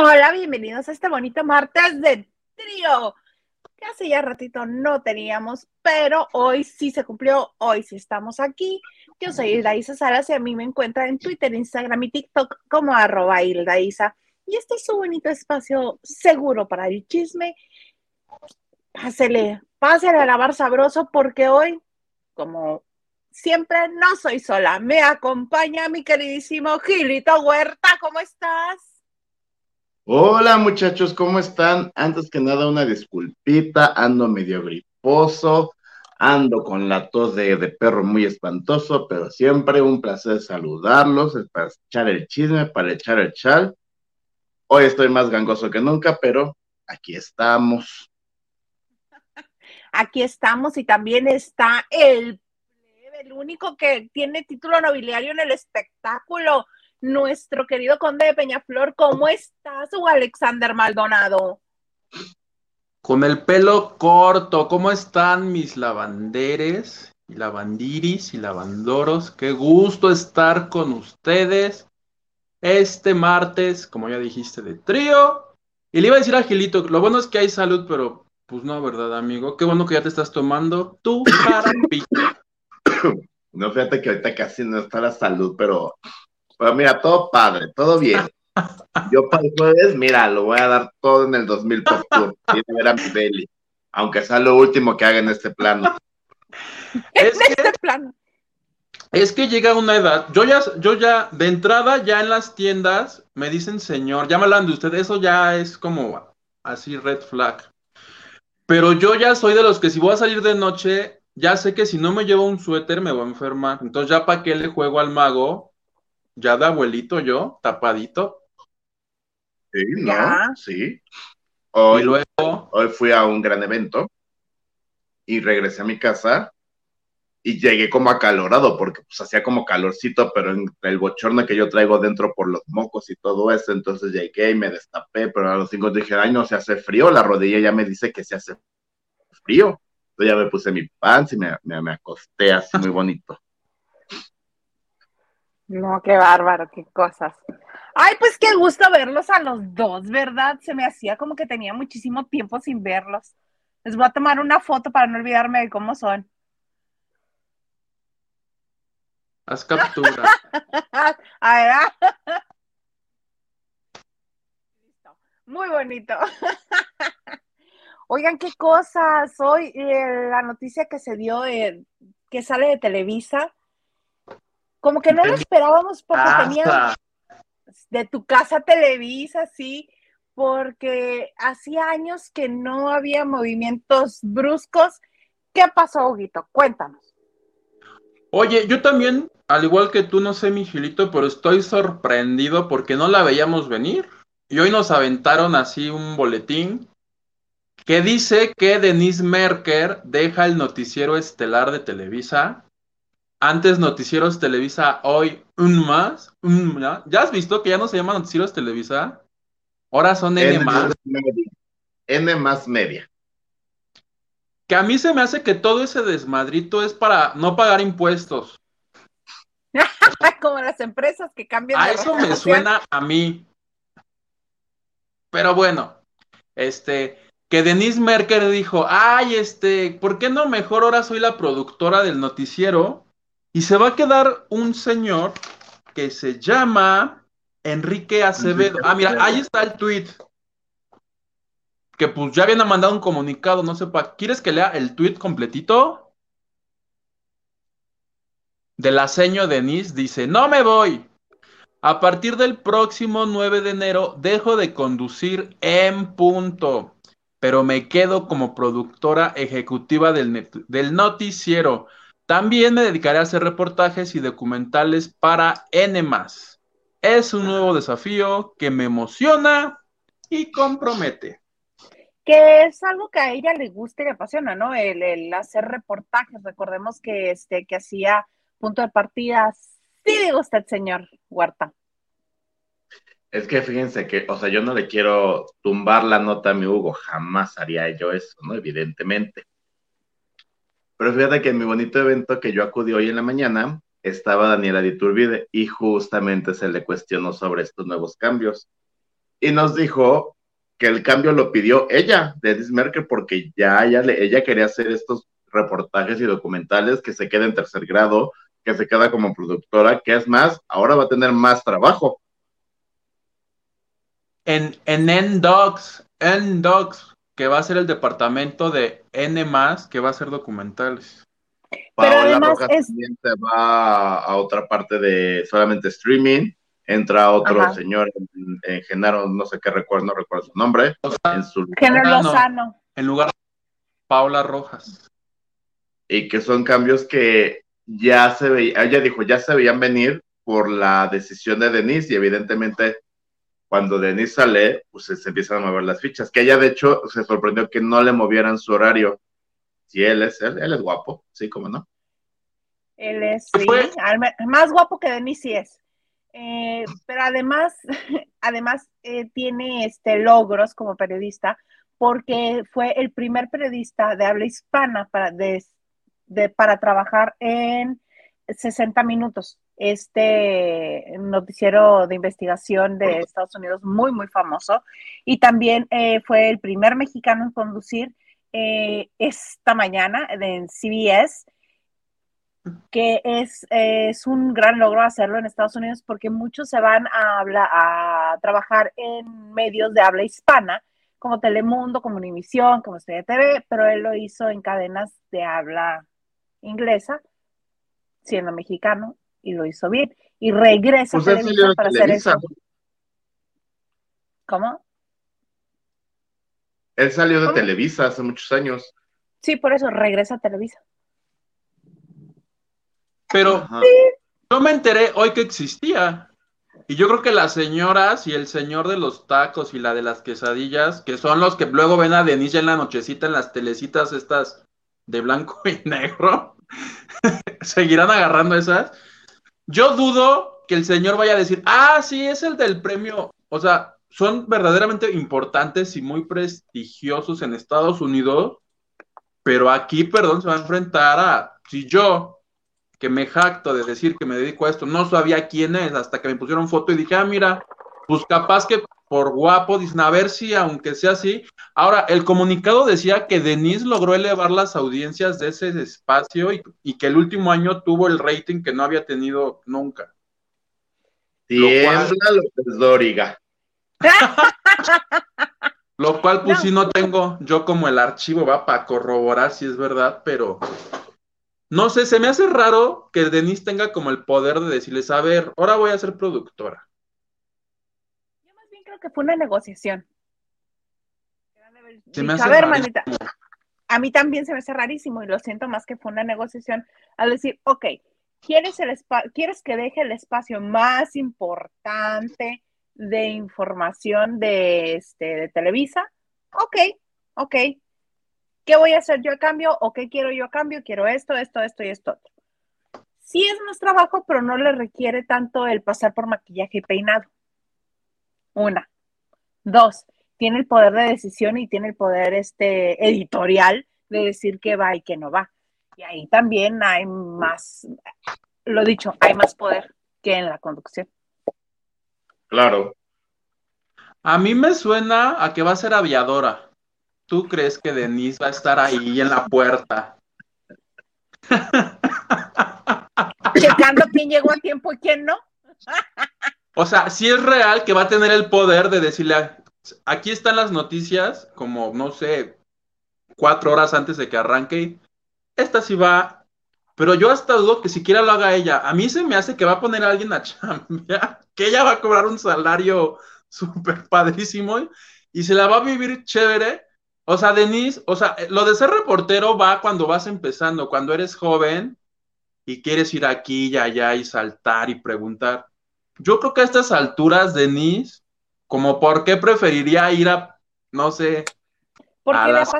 Hola, bienvenidos a este bonito martes de trío. Que hace ya ratito no teníamos, pero hoy sí se cumplió, hoy sí estamos aquí. Yo soy Hilda Isa Saras y a mí me encuentran en Twitter, Instagram y TikTok como @HildaIsa. Y este es un bonito espacio seguro para el chisme. Pásele a lavar sabroso porque hoy, como siempre, no soy sola. Me acompaña mi queridísimo Gilito Huerta. ¿Cómo estás? Hola muchachos, ¿cómo están? Antes que nada una disculpita, ando medio griposo, ando con la tos de perro muy espantoso, pero siempre un placer saludarlos, para echar el chisme, para echar el chal. Hoy estoy más gangoso que nunca, pero aquí estamos. Aquí estamos y también está el único que tiene título nobiliario en el espectáculo, nuestro querido conde de Peñaflor. ¿Cómo estás, Alexander Maldonado? Con el pelo corto, ¿cómo están mis lavanderes, y lavandiris y lavandoros? Qué gusto estar con ustedes este martes, como ya dijiste, de trío. Y le iba a decir a Gilito, lo bueno es que hay salud, pero pues no, ¿verdad, amigo? Qué bueno que ya te estás tomando tu jarapita. No, fíjate que ahorita casi no está la salud, pero... Pero mira, todo padre, todo bien. Yo para el jueves, mira, lo voy a dar todo en el 2000 por tour. Ir a ver a mi Beli, aunque sea lo último que haga en este plano. Es que llega una edad, yo ya, de entrada, ya en las tiendas, me dicen señor, ya me hablan de usted, eso ya es como así red flag. Pero yo ya soy de los que si voy a salir de noche, ya sé que si no me llevo un suéter me voy a enfermar. Entonces ya para qué le juego al mago. Ya de abuelito yo, tapadito. Sí, no, ya. Sí. Hoy fui a un gran evento y regresé a mi casa y llegué como acalorado porque pues hacía como calorcito, pero entre el bochorno que yo traigo dentro por los mocos y todo eso, entonces llegué y me destapé, pero a los 5 dije, ay no, se hace frío, la rodilla ya me dice que se hace frío. Entonces ya me puse mi pants y me acosté así muy bonito. No, qué bárbaro, qué cosas. Ay, pues qué gusto verlos a los dos, ¿verdad? Se me hacía como que tenía muchísimo tiempo sin verlos. Les voy a tomar una foto para no olvidarme de cómo son. Haz captura. A ver. Muy bonito. Oigan, qué cosas. Hoy la noticia que se dio, que sale de Televisa, como que no lo esperábamos porque tenían de tu casa Televisa, sí, porque hacía años que no había movimientos bruscos. ¿Qué pasó, Huguito? Cuéntanos. Oye, yo también, al igual que tú, no sé, mi Gilito, pero estoy sorprendido porque no la veíamos venir. Y hoy nos aventaron así un boletín que dice que Denise Maerker deja el noticiero estelar de Televisa. Antes Noticieros Televisa, hoy un más. ¿Ya has visto que ya no se llama Noticieros Televisa? Ahora son N+. N+. Que a mí se me hace que todo ese desmadrito es para no pagar impuestos. Como las empresas que cambian. A eso me suena a mí. Pero bueno, que Denise Maerker dijo, ay, ¿por qué no mejor ahora soy la productora del noticiero? Y se va a quedar un señor que se llama Enrique Acevedo. Ah, mira, ahí está el tweet. Que pues ya habían mandado un comunicado, no sepa. ¿Quieres que lea el tweet completito? De la seño Denise dice, no me voy. A partir del próximo 9 de enero dejo de conducir en punto. Pero me quedo como productora ejecutiva del noticiero. También me dedicaré a hacer reportajes y documentales para N+. Es un nuevo desafío que me emociona y compromete. Que es algo que a ella le gusta y le apasiona, ¿no? El hacer reportajes. Recordemos que hacía Punto de Partida. Sí le gusta el señor Huerta. Es que fíjense que, o sea, yo no le quiero tumbar la nota a mi Hugo. Jamás haría yo eso, ¿no? Evidentemente. Pero fíjate que en mi bonito evento que yo acudí hoy en la mañana, estaba Daniela Diturbide y justamente se le cuestionó sobre estos nuevos cambios. y nos dijo que el cambio lo pidió ella, Denise Maerker, porque ella quería hacer estos reportajes y documentales, que se queda en tercer grado, que se queda como productora, que es más, ahora va a tener más trabajo. En N+, que va a ser el departamento de N+, que va a hacer documentales. Pero además también se va a otra parte de solamente streaming, entra otro señor, en Genaro, no sé qué recuerdo, no recuerdo su nombre. Genaro Lozano. En lugar de Paula Rojas. Y que son cambios que ya se veía, ella dijo, ya se veían venir por la decisión de Denise, y evidentemente cuando Denise sale, pues se empiezan a mover las fichas, que ella de hecho se sorprendió que no le movieran su horario. Sí, él es guapo, sí, cómo no. Él es, sí, más guapo que Denise sí es. Pero además, tiene logros como periodista, porque fue el primer periodista de habla hispana para trabajar en 60 Minutos, noticiero de investigación de Estados Unidos muy, muy famoso. Y también fue el primer mexicano en conducir Esta Mañana en CBS, que es un gran logro hacerlo en Estados Unidos, porque muchos se van a trabajar en medios de habla hispana, como Telemundo, como Univisión, como Estrella TV, pero él lo hizo en cadenas de habla inglesa, siendo mexicano, y lo hizo bien, y regresa a Televisa para hacer eso. ¿Cómo? Él salió de Televisa hace muchos años. Sí, por eso regresa a Televisa. Pero yo me enteré hoy que existía. Y yo creo que las señoras y el señor de los tacos y la de las quesadillas, que son los que luego ven a Denise en la nochecita en las telecitas estas de blanco y negro, seguirán agarrando esas. Yo dudo que el señor vaya a decir, sí, es el del premio. O sea, son verdaderamente importantes y muy prestigiosos en Estados Unidos, pero aquí, perdón, se va a enfrentar a, si yo, que me jacto de decir que me dedico a esto, no sabía quién es, hasta que me pusieron foto y dije, mira, pues capaz que por guapo, dicen, a ver si aunque sea así. Ahora, el comunicado decía que Denise logró elevar las audiencias de ese espacio y que el último año tuvo el rating que no había tenido nunca. Tiembla López-Dóriga. Lo cual, pues sí, no tengo yo como el archivo, va, para corroborar si es verdad, pero no sé, se me hace raro que Denise tenga como el poder de decirles, a ver, ahora voy a ser productora. Yo más bien creo que fue una negociación. A ver, manita, a mí también se me hace rarísimo y lo siento más que fue una negociación, al decir, ok, ¿quieres que deje el espacio más importante de información de Televisa? Ok. ¿Qué voy a hacer yo a cambio? ¿O qué quiero yo a cambio? Quiero esto y esto otro. Sí es más trabajo, pero no le requiere tanto el pasar por maquillaje y peinado. Una. Dos, tiene el poder de decisión y tiene el poder editorial de decir qué va y qué no va. Y ahí también hay más, lo dicho, hay más poder que en la conducción. Claro. A mí me suena a que va a ser aviadora. ¿Tú crees que Denise va a estar ahí en la puerta? Checando quién llegó a tiempo y quién no. O sea, sí es real que va a tener el poder de decirle, aquí están las noticias, como, no sé, 4 horas antes de que arranque. Esta sí va, pero yo hasta dudo que siquiera lo haga ella. A mí se me hace que va a poner a alguien a chambear, que ella va a cobrar un salario súper padrísimo y se la va a vivir chévere. O sea, Denise, o sea, lo de ser reportero va cuando vas empezando, cuando eres joven y quieres ir aquí y allá y saltar y preguntar. Yo creo que a estas alturas, Denise, como por qué preferiría ir a, no sé, porque a las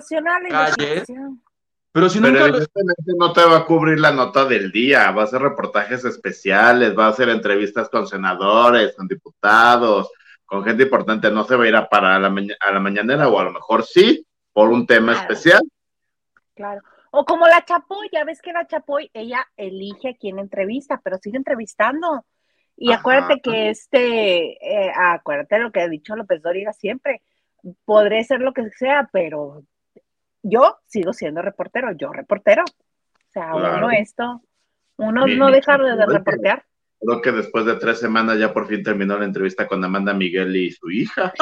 calles. Pero si nunca evidentemente no te va a cubrir la nota del día, va a hacer reportajes especiales, va a hacer entrevistas con senadores, con diputados, con gente importante, no se va a ir a la mañanera, o a lo mejor sí, por un tema especial. Claro, o como la Chapoy, ya ves que la Chapoy, ella elige a quién entrevista, pero sigue entrevistando. Y ajá, acuérdate que acuérdate lo que ha dicho López-Dóriga siempre, podré ser lo que sea, pero yo sigo siendo reportero, o sea, claro. uno no deja de reportear. Creo que después de 3 semanas ya por fin terminó la entrevista con Amanda Miguel y su hija.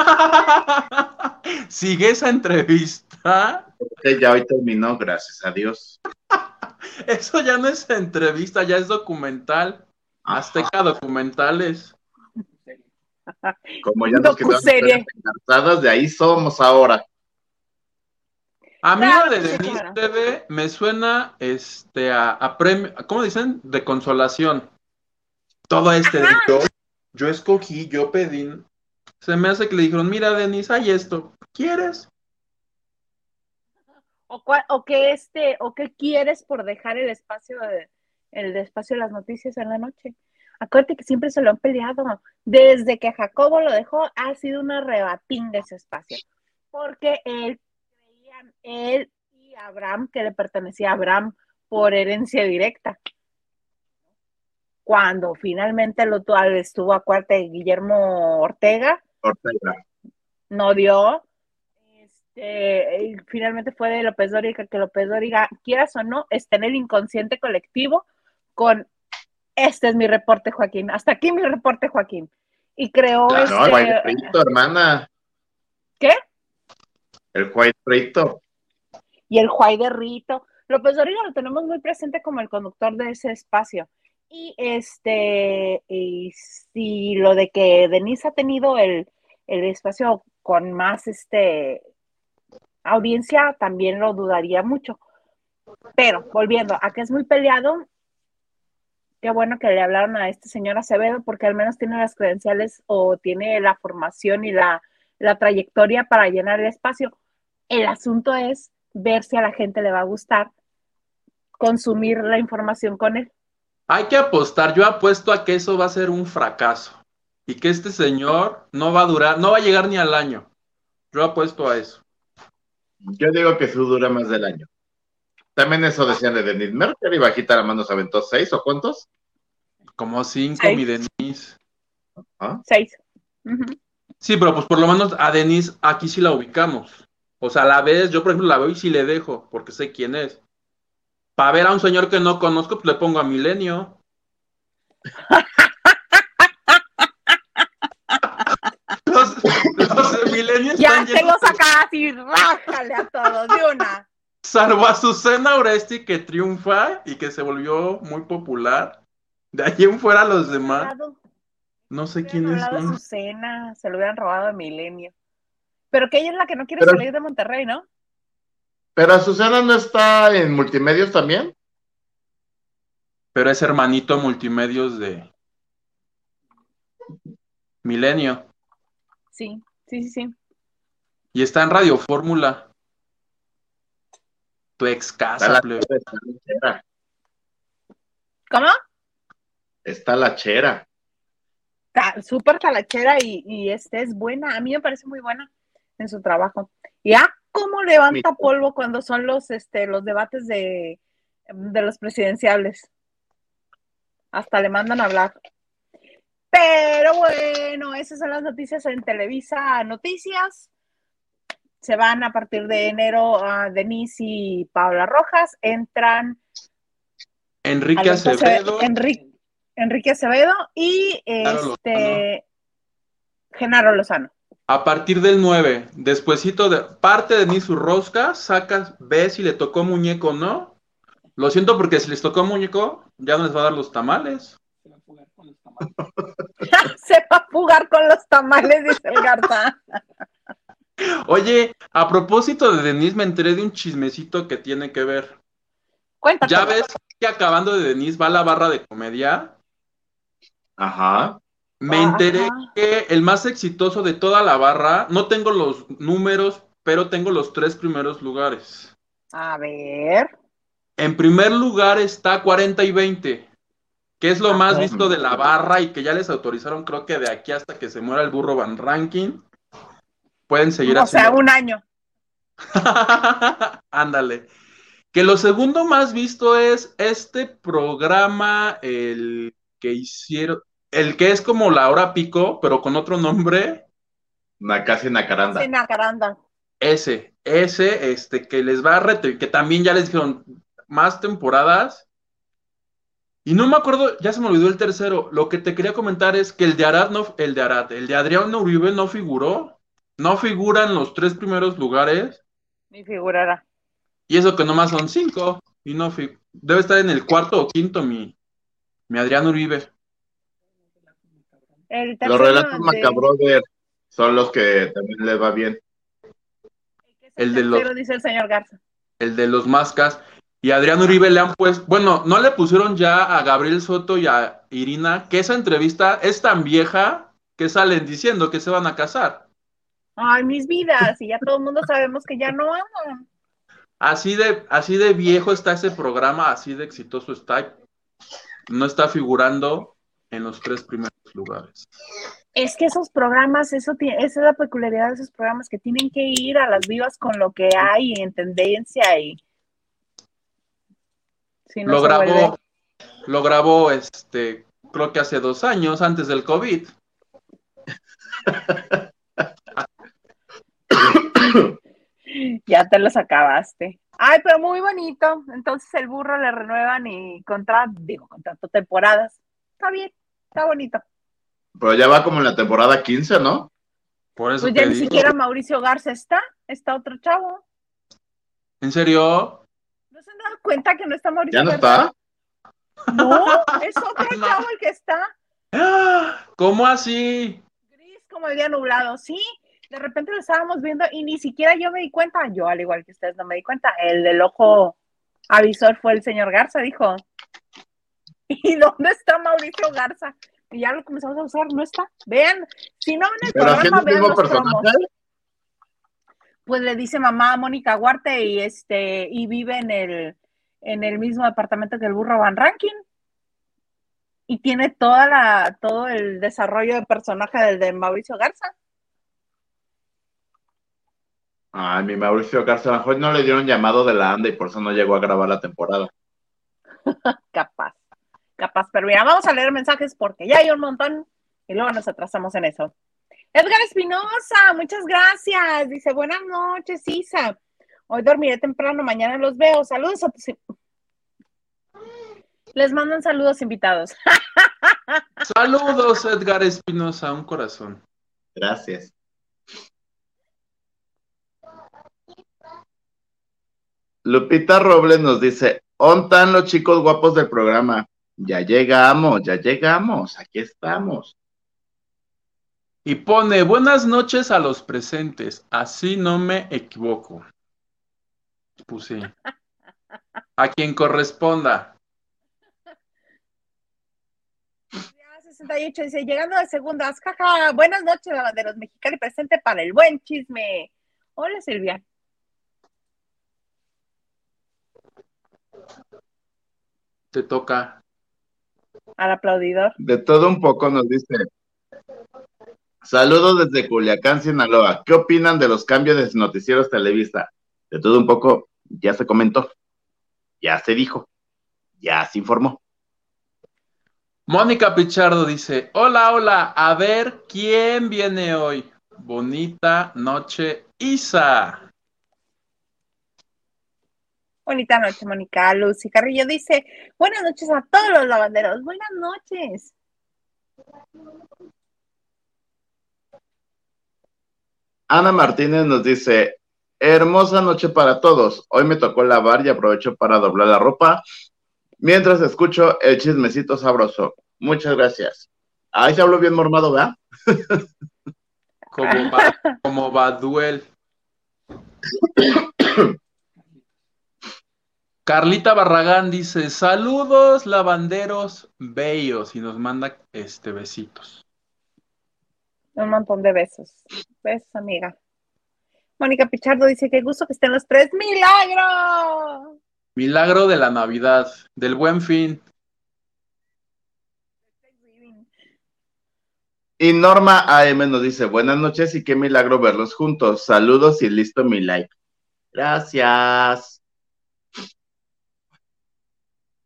¿Sigue esa entrevista? Porque ya hoy terminó, gracias a Dios. Eso ya no es entrevista, ya es documental. Ajá. Azteca Documentales. Como ya nos quedamos engarzadas, de ahí somos ahora. A mí la de Denise TV me suena a premio, ¿cómo dicen? De consolación. Todo yo escogí, yo pedí. Se me hace que le dijeron, mira, Denise, hay esto, ¿quieres? O qué quieres por dejar el espacio de las noticias en la noche. Acuérdate que siempre se lo han peleado. Desde que Jacobo lo dejó, ha sido una rebatín de ese espacio. Porque él y Abraham, que le pertenecía a Abraham por herencia directa. Cuando finalmente estuvo a cuarta de Guillermo Ortega, no dio, y finalmente fue de López-Dóriga, que López-Dóriga, quieras o no, está en el inconsciente colectivo con, este es mi reporte, Joaquín, hasta aquí mi reporte, Joaquín, y creó no, el frito, hermana. ¿Qué? El Juay de Rito. Y el Juay de Rito. López-Dóriga lo tenemos muy presente como el conductor de ese espacio. Y y lo de que Denise ha tenido el espacio con más audiencia, también lo dudaría mucho. Pero, volviendo a que es muy peleado, qué bueno que le hablaron a este señor Acevedo, porque al menos tiene las credenciales o tiene la formación y la trayectoria para llenar el espacio. El asunto es ver si a la gente le va a gustar consumir la información con él. Hay que apostar, yo apuesto a que eso va a ser un fracaso y que este señor no va a durar, no va a llegar ni al año. Yo apuesto a eso. Yo digo que eso dura más del año. También eso decían de Denise Maerker, y bajita la mano se aventó 6 o ¿cuántos? Como 5, mi Denise. 6. Uh-huh. Sí, pero pues por lo menos a Denise aquí sí la ubicamos. O sea, la ves, yo por ejemplo la veo y sí le dejo, porque sé quién es. Para ver a un señor que no conozco, pues le pongo a Milenio. los Milenio ya te los sacas y rájale a todos de una. Salvo a Susana Oresti, que triunfa y que se volvió muy popular. De allí en fuera los demás. No sé quién es. Susana, se lo hubieran robado a Milenio. Pero que ella es la que no quiere salir de Monterrey, ¿no? ¿Pero Susana no está en Multimedios también? Pero es hermanito Multimedios de Milenio. Sí. Y está en Radio Fórmula. Tu ex casa, plebe. ¿Cómo? Está la chera. Súper talachera y es buena. A mí me parece muy buena en su trabajo. ¿Ya? ¿Cómo levanta polvo cuando son los debates de los presidenciales? Hasta le mandan a hablar. Pero bueno, esas son las noticias en Televisa Noticias. Se van a partir de enero a Denise y Paola Rojas. Entran Enrique Acevedo y Genaro Lozano. A partir del 9, despuesito de parte de Denise su rosca, sacas, ves si le tocó muñeco o no. Lo siento porque si les tocó muñeco, ya no les va a dar los tamales. Se va a fugar con los tamales. Se va a fugar con los tamales, dice el Garza. Oye, a propósito de Denise, me enteré de un chismecito que tiene que ver. Cuéntame. Ya ves que acabando de Denise va la barra de comedia. Ajá. Me enteré que el más exitoso de toda la barra, no tengo los números, pero tengo los 3 primeros lugares. A ver. En primer lugar está 40 y 20, que es lo más visto de la barra y que ya les autorizaron, creo que de aquí hasta que se muera el burro Van Ranking. Pueden seguir así. O sea, un año. Ándale. Que lo segundo más visto es este programa, el que hicieron... El que es como la hora pico, pero con otro nombre. Casi Nacaranda. Sí, Nacaranda. Ese, que les va a reto y que también ya les dijeron más temporadas. Y no me acuerdo, ya se me olvidó el tercero. Lo que te quería comentar es que el de Adrián Uribe no figuró. No figura en los 3 primeros lugares. Ni figurará. Y eso que nomás son 5. Y no debe estar en el 4 o 5 mi Adrián Uribe. Los relatos macabros son los que también les va bien. El de los, dice el señor Garza. El de los mascas. Y Adrián Uribe le han puesto... Bueno, no le pusieron ya a Gabriel Soto y a Irina, que esa entrevista es tan vieja que salen diciendo que se van a casar. Ay, mis vidas, y ya todo el mundo sabemos que ya no aman. Así de viejo está ese programa, así de exitoso está. No está figurando en los 3 primeros lugares. Es que esos programas, esa es la peculiaridad de esos programas, que tienen que ir a las vivas con lo que hay en tendencia y... Si no lo grabó creo que hace 2 años, antes del COVID. Ya te los acabaste. Ay, pero muy bonito. Entonces el burro le renuevan y contrato temporadas. Está bien, está bonito. Pero ya va como en la temporada 15, ¿no? Por eso pues ya ni siquiera Mauricio Garza está otro chavo. ¿En serio? ¿No se han dado cuenta que no está Mauricio? ¿Ya no Garza? Está? No, es otro chavo el que está. ¿Cómo así? Gris como el día nublado, sí. De repente lo estábamos viendo y ni siquiera yo me di cuenta. Yo, al igual que ustedes, no me di cuenta. El del ojo avisor fue el señor Garza, dijo. ¿Y dónde está Mauricio Garza? Y ya lo comenzamos a usar, no está. Vean, si no en el programa, vean los promos. Pues le dice mamá a Mónica Huarte y y vive en el mismo departamento que el burro Van Ranking. Y tiene todo el desarrollo de personaje del de Mauricio Garza. Ay, mi Mauricio Garza, mejor no le dieron llamado de la ANDA y por eso no llegó a grabar la temporada. Capaz, pero mira, vamos a leer mensajes porque ya hay un montón y luego nos atrasamos en eso. Edgar Espinosa, muchas gracias. Dice, buenas noches, Isa. Hoy dormiré temprano, mañana los veo. Saludos a tus... Les mandan saludos invitados. Saludos, Edgar Espinosa, un corazón. Gracias. Lupita Robles nos dice, ¿ontan los chicos guapos del programa? Ya llegamos, aquí estamos. Y pone, buenas noches a los presentes, así no me equivoco. Puse, a quien corresponda. Ya 68 dice, llegando de segundas, jaja, buenas noches a la de los mexicanos presente para el buen chisme. Hola, Silvia. Te toca. Al aplaudidor. De todo un poco nos dice... Saludos desde Culiacán, Sinaloa. ¿Qué opinan de los cambios de noticieros Televisa? De todo un poco, ya se comentó, ya se dijo, ya se informó. Mónica Pichardo dice, hola, a ver quién viene hoy. Bonita noche, Isa. Bonita noche, Mónica. Lucy Carrillo dice, buenas noches a todos los lavanderos, buenas noches. Ana Martínez nos dice, hermosa noche para todos, hoy me tocó lavar y aprovecho para doblar la ropa, mientras escucho el chismecito sabroso, muchas gracias. Ahí se habló bien mormado, ¿verdad? Como Baduel. Carlita Barragán dice, saludos lavanderos bellos, y nos manda besitos. Un montón de besos. Besos, amiga. Mónica Pichardo dice, qué gusto que estén los 3. ¡Milagro! Milagro de la Navidad, del Buen Fin. Y Norma AM nos dice, buenas noches y qué milagro verlos juntos. Saludos y listo mi like. Gracias.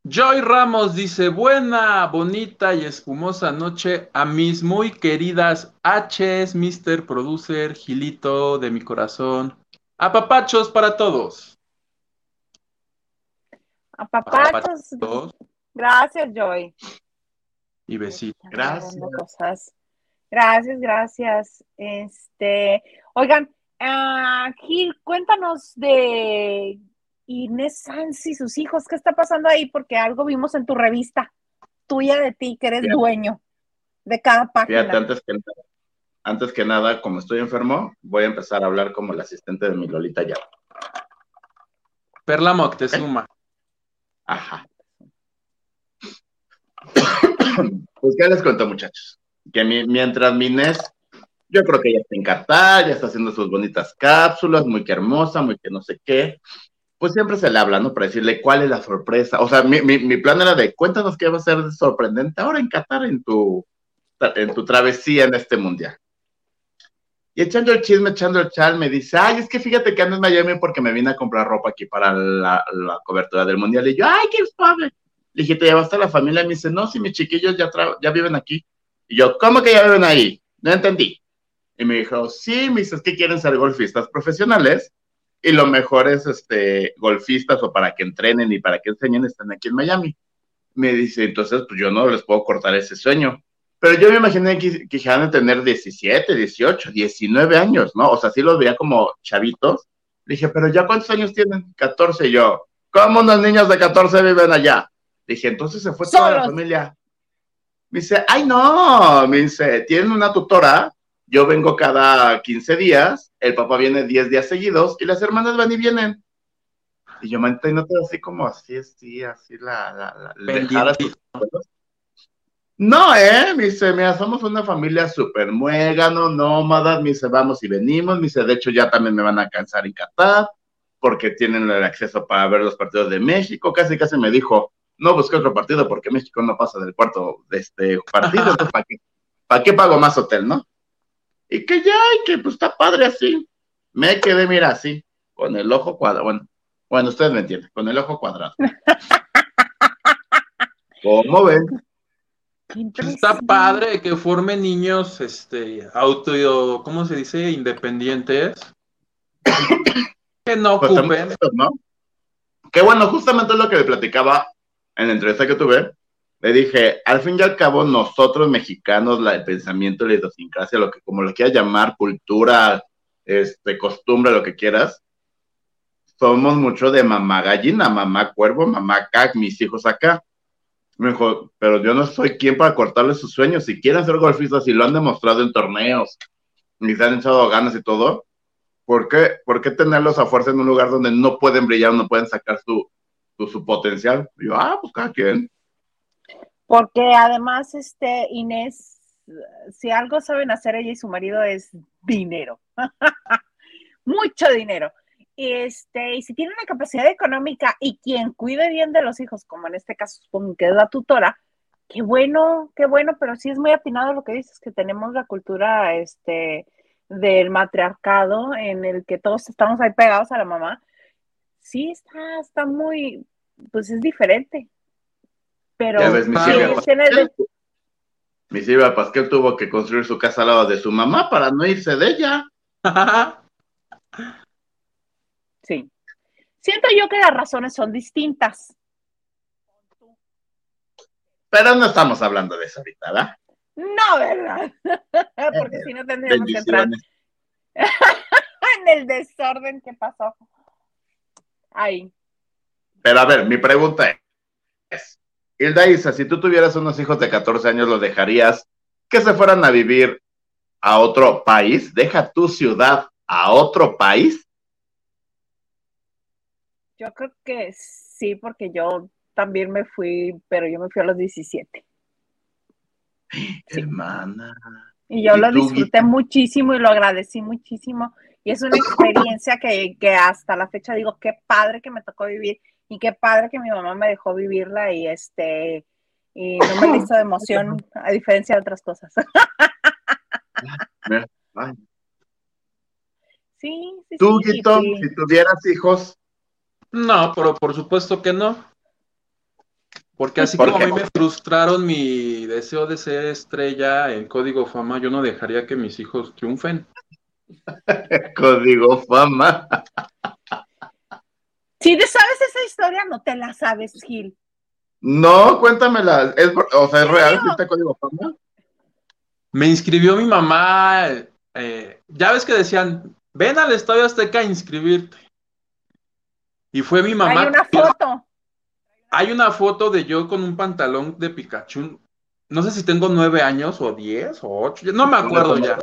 Joy Ramos dice, buena, bonita y espumosa noche a mis muy queridas H's, Mr. Producer, Gilito de mi corazón. Apapachos para todos. Apapachos. Gracias, Joy. Y besitos. Gracias. Gracias, gracias. Oigan, Gil, cuéntanos de Inés Sainz y sus hijos, ¿qué está pasando ahí? Porque algo vimos en tu revista tuya de ti, que eres fíjate, dueño de cada página. Fíjate, antes que nada, como estoy enfermo, voy a empezar a hablar como el asistente de mi Lolita ya. Perla Moctezuma. Ajá. Pues, ¿qué les cuento, muchachos? Que mientras mi Inés, yo creo que ya está en Qatar, ya está haciendo sus bonitas cápsulas, muy que hermosa, muy que no sé qué, pues siempre se le habla, ¿no? Para decirle cuál es la sorpresa. O sea, mi plan era de, cuéntanos qué va a ser sorprendente ahora en Qatar, en tu travesía en este mundial. Y echando el chisme, echando el chal, me dice, ay, es que fíjate que ando en Miami porque me vine a comprar ropa aquí para la cobertura del mundial. Y yo, ay, qué padre. Le dije, ¿te llevaste a la familia? Y me dice, no, si mis chiquillos ya viven aquí. Y yo, ¿cómo que ya viven ahí? No entendí. Y me dijo, sí, me dice, es que quieren ser golfistas profesionales. Y lo mejor es golfistas o para que entrenen y para que enseñen están aquí en Miami. Me dice, entonces, pues yo no les puedo cortar ese sueño. Pero yo me imaginé que iban a tener 17, 18, 19 años, ¿no? O sea, sí los veía como chavitos. Le dije, pero ¿ya cuántos años tienen? 14. Y yo, ¿cómo unos niños de 14 viven allá? Le dije, entonces se fue toda la familia. Me dice, ay, no. Me dice, tienen una tutora. Yo vengo cada 15 días, el papá viene 10 días seguidos, y las hermanas van y vienen. Y yo me entiendo todo así como así la dejar a sus abuelos. No, me dice, mira, somos una familia súper muégano, nómadas, me dice, vamos y venimos, me dice, de hecho ya también me van a cansar en Qatar, porque tienen el acceso para ver los partidos de México, casi me dijo, no busqué otro partido porque México no pasa del cuarto de este partido, entonces ¿para qué pago más hotel, no? Y que ya, y que pues está padre así. Me quedé, mira, así, con el ojo cuadrado. Bueno, ustedes me entienden, con el ojo cuadrado. ¿Cómo ven? Está padre que formen niños, ¿cómo se dice? Independientes. Que no ocupen. Pues, ¿no? Que bueno, justamente lo que le platicaba en la entrevista que tuve. Le dije, al fin y al cabo, nosotros mexicanos, el pensamiento, la idiosincrasia, como lo quieras llamar, cultura, costumbre, lo que quieras, somos mucho de mamá gallina, mamá cuervo, mamá acá, mis hijos acá. Me dijo, pero yo no soy quien para cortarles sus sueños. Si quieren ser golfistas y lo han demostrado en torneos, y se han echado ganas y todo, ¿por qué tenerlos a fuerza en un lugar donde no pueden brillar, no pueden sacar su potencial? Y yo, pues cada quien. Porque además, Inés, si algo saben hacer ella y su marido es dinero, mucho dinero, y si tiene una capacidad económica y quien cuide bien de los hijos, como en este caso supongo que es la tutora, qué bueno, pero sí es muy atinado lo que dices, que tenemos la cultura del matriarcado en el que todos estamos ahí pegados a la mamá, sí está muy, pues es diferente. Pero mi Silvia Pasquel tuvo que construir su casa al lado de su mamá para no irse de ella. Sí. Siento yo que las razones son distintas. Pero no estamos hablando de eso ahorita, ¿verdad? No, ¿verdad? Porque si no tendríamos que entrar en el desorden que pasó. Ahí. Pero a ver, mi pregunta es... Hilda Isa, si tú tuvieras unos hijos de 14 años, ¿los dejarías que se fueran a vivir a otro país? ¿Deja tu ciudad a otro país? Yo creo que sí, porque yo también me fui, pero yo me fui a los 17. Sí. Hermana. Y yo lo disfruté muchísimo y lo agradecí muchísimo. Y es una experiencia que hasta la fecha digo, qué padre que me tocó vivir. Y qué padre que mi mamá me dejó vivirla y y no me hizo de emoción, a diferencia de otras cosas. Sí. ¿Tú, Guito, si tuvieras hijos? No, pero por supuesto que no. Porque así como a mí me frustraron mi deseo de ser estrella en Código Fama, yo no dejaría que mis hijos triunfen. Código Fama. Si te sabes esa historia, no te la sabes, Gil. No, cuéntamela. ¿Es real que está Código Fama? Me inscribió mi mamá. Ya ves que decían, ven al Estadio Azteca a inscribirte. Y fue mi mamá. Hay una foto. Hay una foto de yo con un pantalón de Pikachu. No sé si tengo 9 años o 10 o 8. No me acuerdo ya.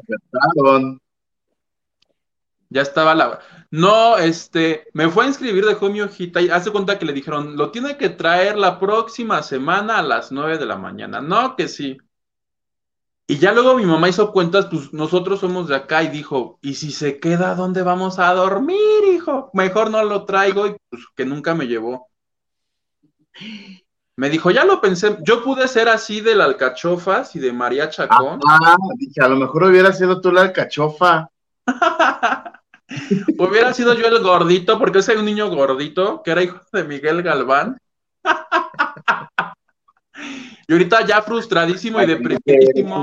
Ya estaba la... No, me fue a inscribir, dejó mi hojita y hace cuenta que le dijeron, lo tiene que traer la próxima semana a las 9 de la mañana. No, que sí. Y ya luego mi mamá hizo cuentas, pues nosotros somos de acá, y dijo, ¿y si se queda, dónde vamos a dormir, hijo? Mejor no lo traigo, y pues que nunca me llevó. Me dijo, ya lo pensé, yo pude ser así de la Alcachofas y de María Chacón. Ah, dije, a lo mejor hubiera sido tú la Alcachofa. Hubiera sido yo el gordito, porque ese un niño gordito, que era hijo de Miguel Galván. Y ahorita ya frustradísimo y deprimidísimo.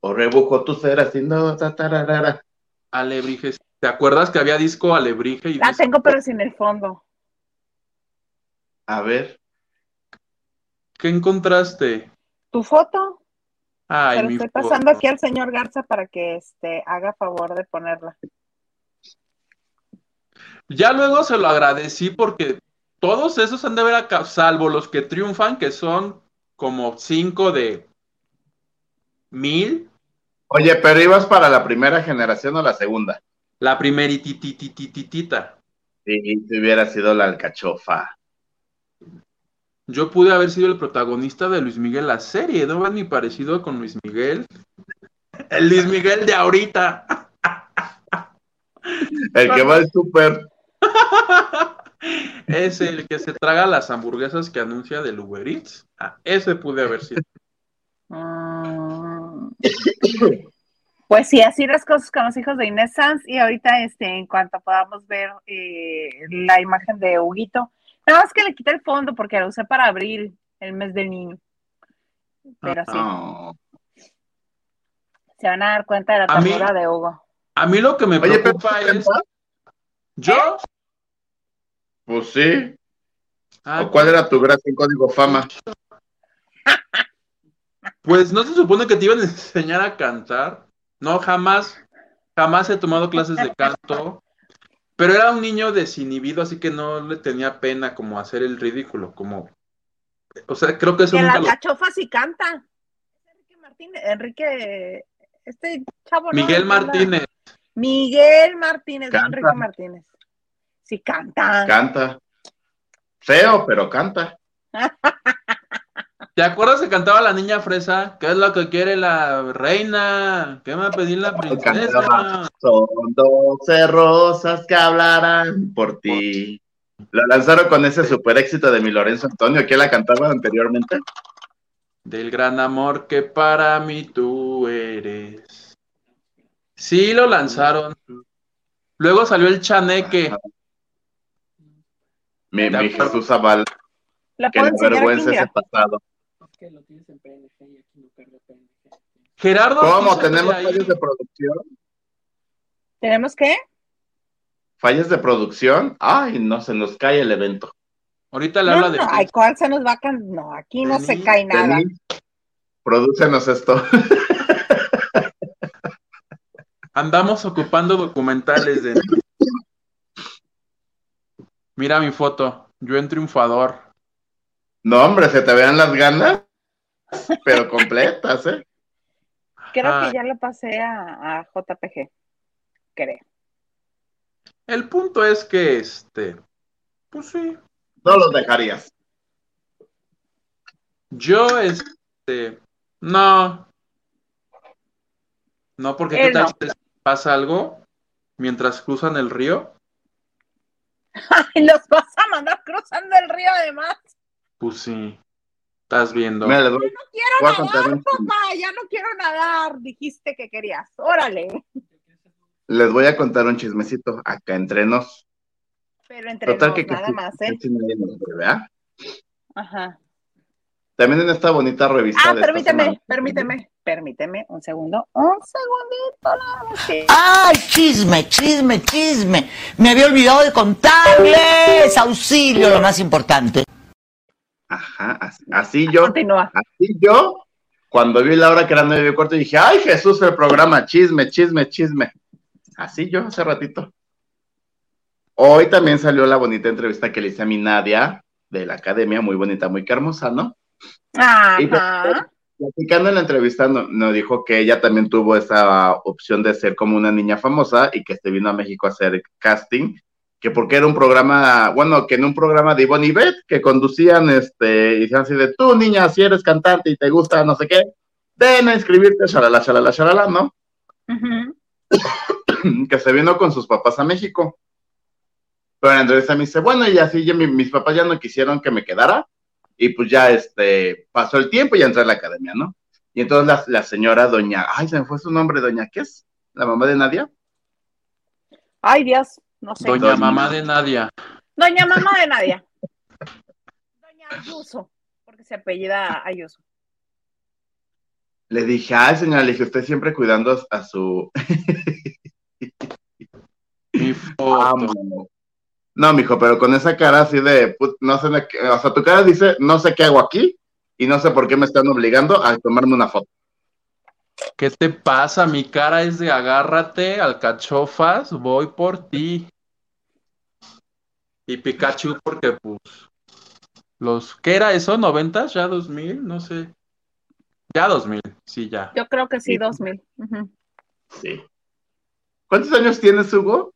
O rebujó tus eras y no, tatararara. Alebrije, ¿te acuerdas que había disco Alebrije? La tengo, pero sin el fondo. A ver. ¿Qué encontraste? Tu foto. Ay, pero estoy pasando aquí al señor Garza para que haga favor de ponerla. Ya luego se lo agradecí porque todos esos han de ver acá, salvo los que triunfan, que son como 5 de 1000. Oye, pero ibas para la primera generación o la segunda. La primerititititita. Sí, si hubiera sido la Alcachofa. Yo pude haber sido el protagonista de Luis Miguel la serie, ¿no ves mi parecido con Luis Miguel? El Luis Miguel de ahorita. El que va al súper. Es el que se traga las hamburguesas que anuncia del Uber Eats. Ah, ese pude haber sido. Pues sí, así las cosas con los hijos de Inés Sainz. Y ahorita, en cuanto podamos ver la imagen de Huguito. Nada más que le quité el fondo porque lo usé para abril, el mes del niño. Pero sí. Se van a dar cuenta de la ternura de Hugo. A mí lo que me preocupa es... ¿Yo? Pues sí. ¿O cuál era tu gracia en Código Fama? Pues no se supone que te iban a enseñar a cantar. No, jamás he tomado clases de canto. Pero era un niño desinhibido, así que no le tenía pena como hacer el ridículo, como... O sea, creo que eso que nunca la cachofa sí canta. Enrique Martínez, chavo... Miguel Martínez. Miguel Martínez, canta. Enrique Martínez. Sí canta. Canta. Feo, pero canta. ¿Te acuerdas que cantaba la niña fresa? ¿Qué es lo que quiere la reina? ¿Qué me va a pedir la princesa? Son 12 rosas que hablarán por ti. La lanzaron con ese super éxito de mi Lorenzo Antonio. ¿Quién la cantaba anteriormente? Del gran amor que para mí tú eres. Sí, lo lanzaron. Luego salió el chaneque. Mi Jesús Zavala. Qué vergüenza ese pasado. Que lo tienes en PNG y aquí no carga PNG. Gerardo, ¿cómo? ¿Tenemos fallas de producción? ¿Tenemos qué? ¿Fallas de producción? Ay, no, se nos cae el evento. Ahorita le habla de... Ay, ¿cuál se nos va a caer? No, aquí no se cae nada. Prodúcenos esto. Andamos ocupando documentales de... Mira mi foto, yo en triunfador. No, hombre, se te vean las ganas. Pero completas, ¿eh? Creo que ya lo pasé a JPG. Creo. El punto es que pues sí. No los dejarías. Yo, no. No, porque ¿qué tal si pasa algo mientras cruzan el río? Ay, los vas a mandar cruzando el río además. Pues sí, estás viendo. Ya no quiero nadar, papá, ya no quiero nadar, dijiste que querías, órale. Les voy a contar un chismecito acá entre nos. Pero entre nos, nada más, ¿eh? Ajá. También en esta bonita revista. Ah, permíteme un segundito. Ay, chisme. Me había olvidado de contarles, auxilio, lo más importante. Ajá, así yo, cuando vi la hora que era 9:15, dije, ay, Jesús, el programa, chisme. Así yo hace ratito. Hoy también salió la bonita entrevista que le hice a mi Nadia, de la Academia, muy bonita, muy hermosa, ¿no? Ajá. Y platicando en la entrevista nos dijo que ella también tuvo esa opción de ser como una niña famosa y que se vino a México a hacer casting, que porque era un programa, bueno, que en un programa de Ivonne y Beth, que conducían, y decían así de, tú niña, si eres cantante y te gusta no sé qué, ven a inscribirte, shalala, ¿no? Uh-huh. Que se vino con sus papás a México. Pero la entrevista me dice, bueno, y así ya mis papás ya no quisieron que me quedara, y pues ya pasó el tiempo y ya entré a la Academia, ¿no? Y entonces la señora doña, ay, se me fue su nombre, doña, ¿qué es? ¿La mamá de Nadia? Ay, Dios, no sé. Doña mamá de Nadia. Doña mamá de Nadia. Doña Ayuso, porque se apellida Ayuso. Le dije, ay, señora, le dije, usted siempre cuidando a su... Mi foto. No, mijo, pero con esa cara así de, no sé, o sea, tu cara dice, no sé qué hago aquí y no sé por qué me están obligando a tomarme una foto. ¿Qué te pasa? Mi cara es de agárrate, alcachofas, voy por ti. Y Pikachu porque, pues, ¿qué era eso? ¿90? ¿Ya 2000? No sé. Ya 2000, sí, ya. Yo creo que sí, 2000. Uh-huh. Sí. ¿Cuántos años tienes, Hugo?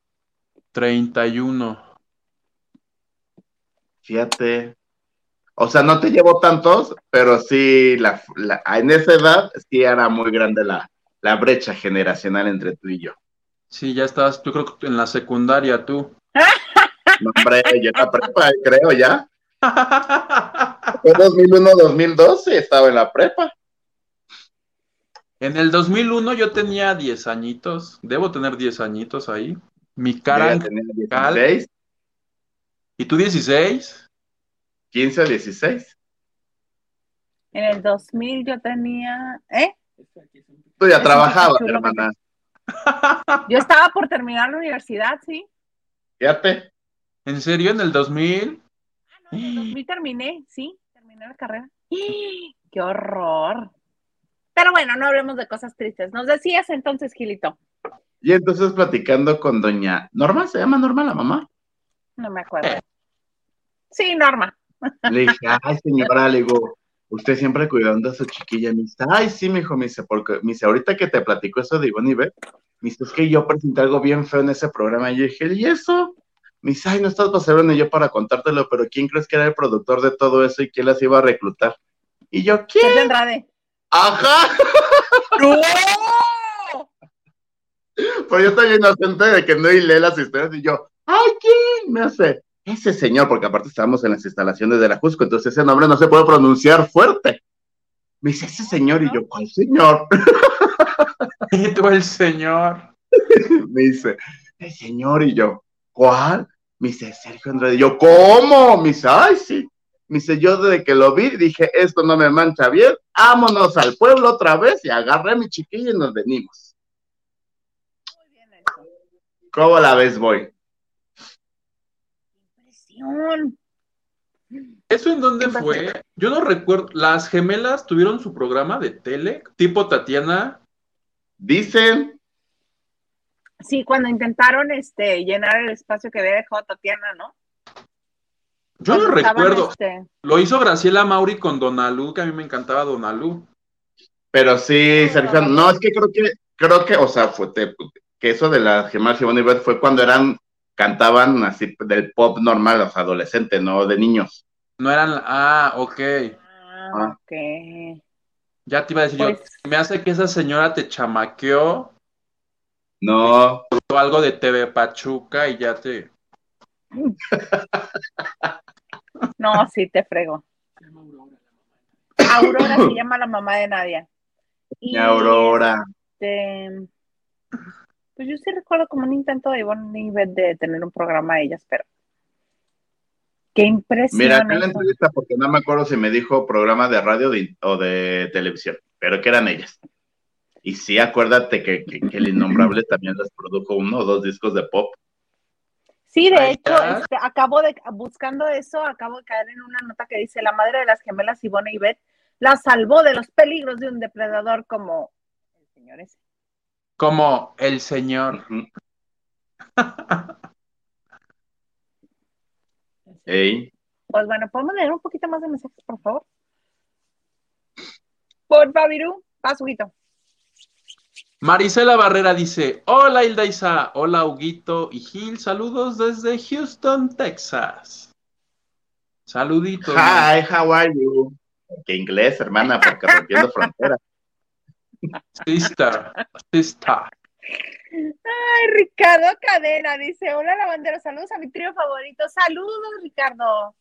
31. Fíjate, o sea, no te llevo tantos, pero sí, en esa edad sí era muy grande la brecha generacional entre tú y yo. Sí, ya estás, yo creo que en la secundaria tú. No, hombre, yo en la prepa, creo, ya. Fue 2001, 2012, estaba en la prepa. En el 2001 yo tenía 10 añitos, debo tener 10 añitos ahí. Mi cara tenía 16. ¿Y tú 16? 15 o 16. En el 2000 yo tenía... Tú ya trabajabas, hermana. Yo estaba por terminar la universidad, sí. Fíjate. ¿En serio? ¿En el 2000? Ah, no, en el 2000 terminé, sí. Terminé la carrera. ¡Qué horror! Pero bueno, no hablemos de cosas tristes. Nos decías entonces, Gilito. Y entonces platicando con doña... ¿Norma? ¿Se llama Norma la mamá? No me acuerdo. Sí, Norma. Le dije, ay, señora, le digo, usted siempre cuidando a su chiquilla. Me dice, ay, sí, mijo, me dice, porque, me dice, ahorita que te platico eso de Ivonne y Beth, me dice, es que yo presenté algo bien feo en ese programa. Y yo dije, ¿y eso? Me dice, ay, no estás pasando yo para contártelo, pero ¿quién crees que era el productor de todo eso y quién las iba a reclutar? Y yo, ¿quién? Sergio Andrade. ¡Ajá! ¡No! Pero yo estoy inocente de que no hilé las historias y yo, ¡ay, quién! Me hace ese señor, porque aparte estábamos en las instalaciones de la Jusco, entonces ese nombre no se puede pronunciar fuerte. Me dice ese señor, y yo, ¿cuál señor? Y tú, el señor. Me dice, el señor, y yo, ¿cuál? Me dice, Sergio Andrade. Y yo, ¿cómo? Me dice, ¡ay, sí! Me dice, yo desde que lo vi, dije, esto no me mancha bien, vámonos al pueblo otra vez, y agarré a mi chiquilla y nos venimos. Muy bien, eso. ¿Cómo la ves, boy? ¿Eso en dónde fue? Yo no recuerdo. ¿Las gemelas tuvieron su programa de tele? ¿Tipo Tatiana? Dicen. Sí, cuando intentaron llenar el espacio que había dejado Tatiana, ¿no? Yo no recuerdo. Lo hizo Graciela Mauri con Donalú, que a mí me encantaba Donalú. Pero sí, Sergio, no, es que creo que, o sea, fue que eso de las gemelas y Bonnie fue cuando eran... Cantaban así del pop normal, o sea, adolescente, no de niños. No eran... Ah, ok. Ah, ok. Ya te iba a decir pues... yo, me hace que esa señora te chamaqueó. No. Algo de TV Pachuca y ya te... No, sí, te fregó. Aurora se llama la mamá de Nadia. Y Aurora. Pues yo sí recuerdo como un intento de Ivonne y Beth de tener un programa de ellas, pero... Qué impresionante. Mira, acá en la entrevista, porque no me acuerdo si me dijo programa de radio o de televisión, pero que eran ellas. Y sí, acuérdate que el Innombrable también les produjo 1 o 2 discos de pop. Sí, de hecho, buscando eso, acabo de caer en una nota que dice, la madre de las gemelas Ivonne y Beth la salvó de los peligros de un depredador como el señor ese. Como el señor. Uh-huh. Hey. Pues bueno, ¿podemos leer un poquito más de mensajes, por favor? Por Fabiru, paso, Huguito. Marisela Barrera dice, hola Hilda Isa, hola Huguito y Gil, saludos desde Houston, Texas. Saluditos. Hi, how are you? Que inglés, hermana, porque rompiendo fronteras. Sister. Ay, Ricardo Cadena dice, hola Lavandero, saludos a mi trío favorito. Saludos, Ricardo.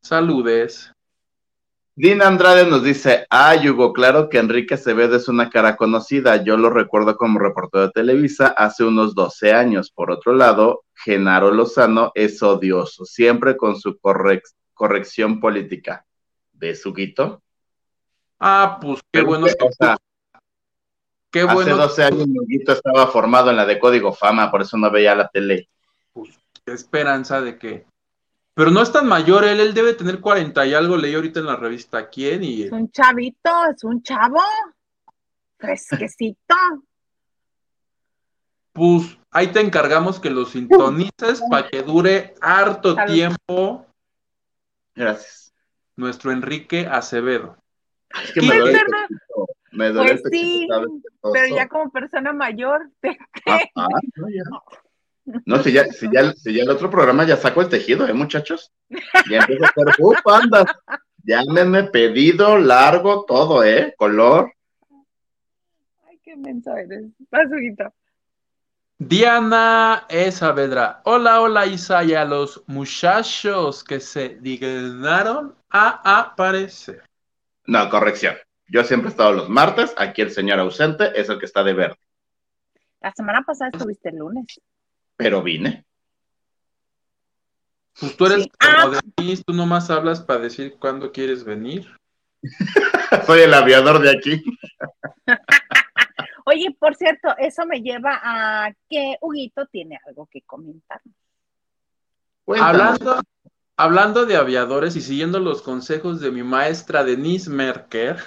Saludes. Dina Andrade nos dice, ay, Hugo, claro que Enrique Acevedo es una cara conocida, yo lo recuerdo como reportero de Televisa hace unos 12 años. Por otro lado, Genaro Lozano es odioso, siempre con su corrección política. ¿Ves, Huguito? Ah, pues qué bueno. Qué bueno. Hace 12 años mi Huguito estaba formado en la de Código Fama, por eso no veía la tele. Pues, qué esperanza de que... Pero no es tan mayor, él debe tener 40 y algo, leí ahorita en la revista. ¿Quién? Y... Es un chavito, es un chavo. Fresquecito. Pues, ahí te encargamos que lo sintonices para que dure harto tiempo. Gracias. Nuestro Enrique Acevedo. Es que me lo dice, me duele pues este sí, pero ya como persona mayor. No, si ya el otro programa ya sacó el tejido, muchachos. Ya empiezo a hacer andas. Llámenme, pedido, largo, todo, color. Ay, qué mensaje eres. Pasuguito. Diana Saavedra. Hola, Isa, y a los muchachos que se dignaron a aparecer. No, corrección. Yo siempre he estado los martes, aquí el señor ausente es el que está de verde. La semana pasada estuviste el lunes. Pero vine. Pues tú eres sí. Como Denise, tú nomás hablas para decir cuándo quieres venir. Soy el aviador de aquí. Oye, por cierto, eso me lleva a que Huguito tiene algo que comentar. Hablando de aviadores y siguiendo los consejos de mi maestra Denise Maerker,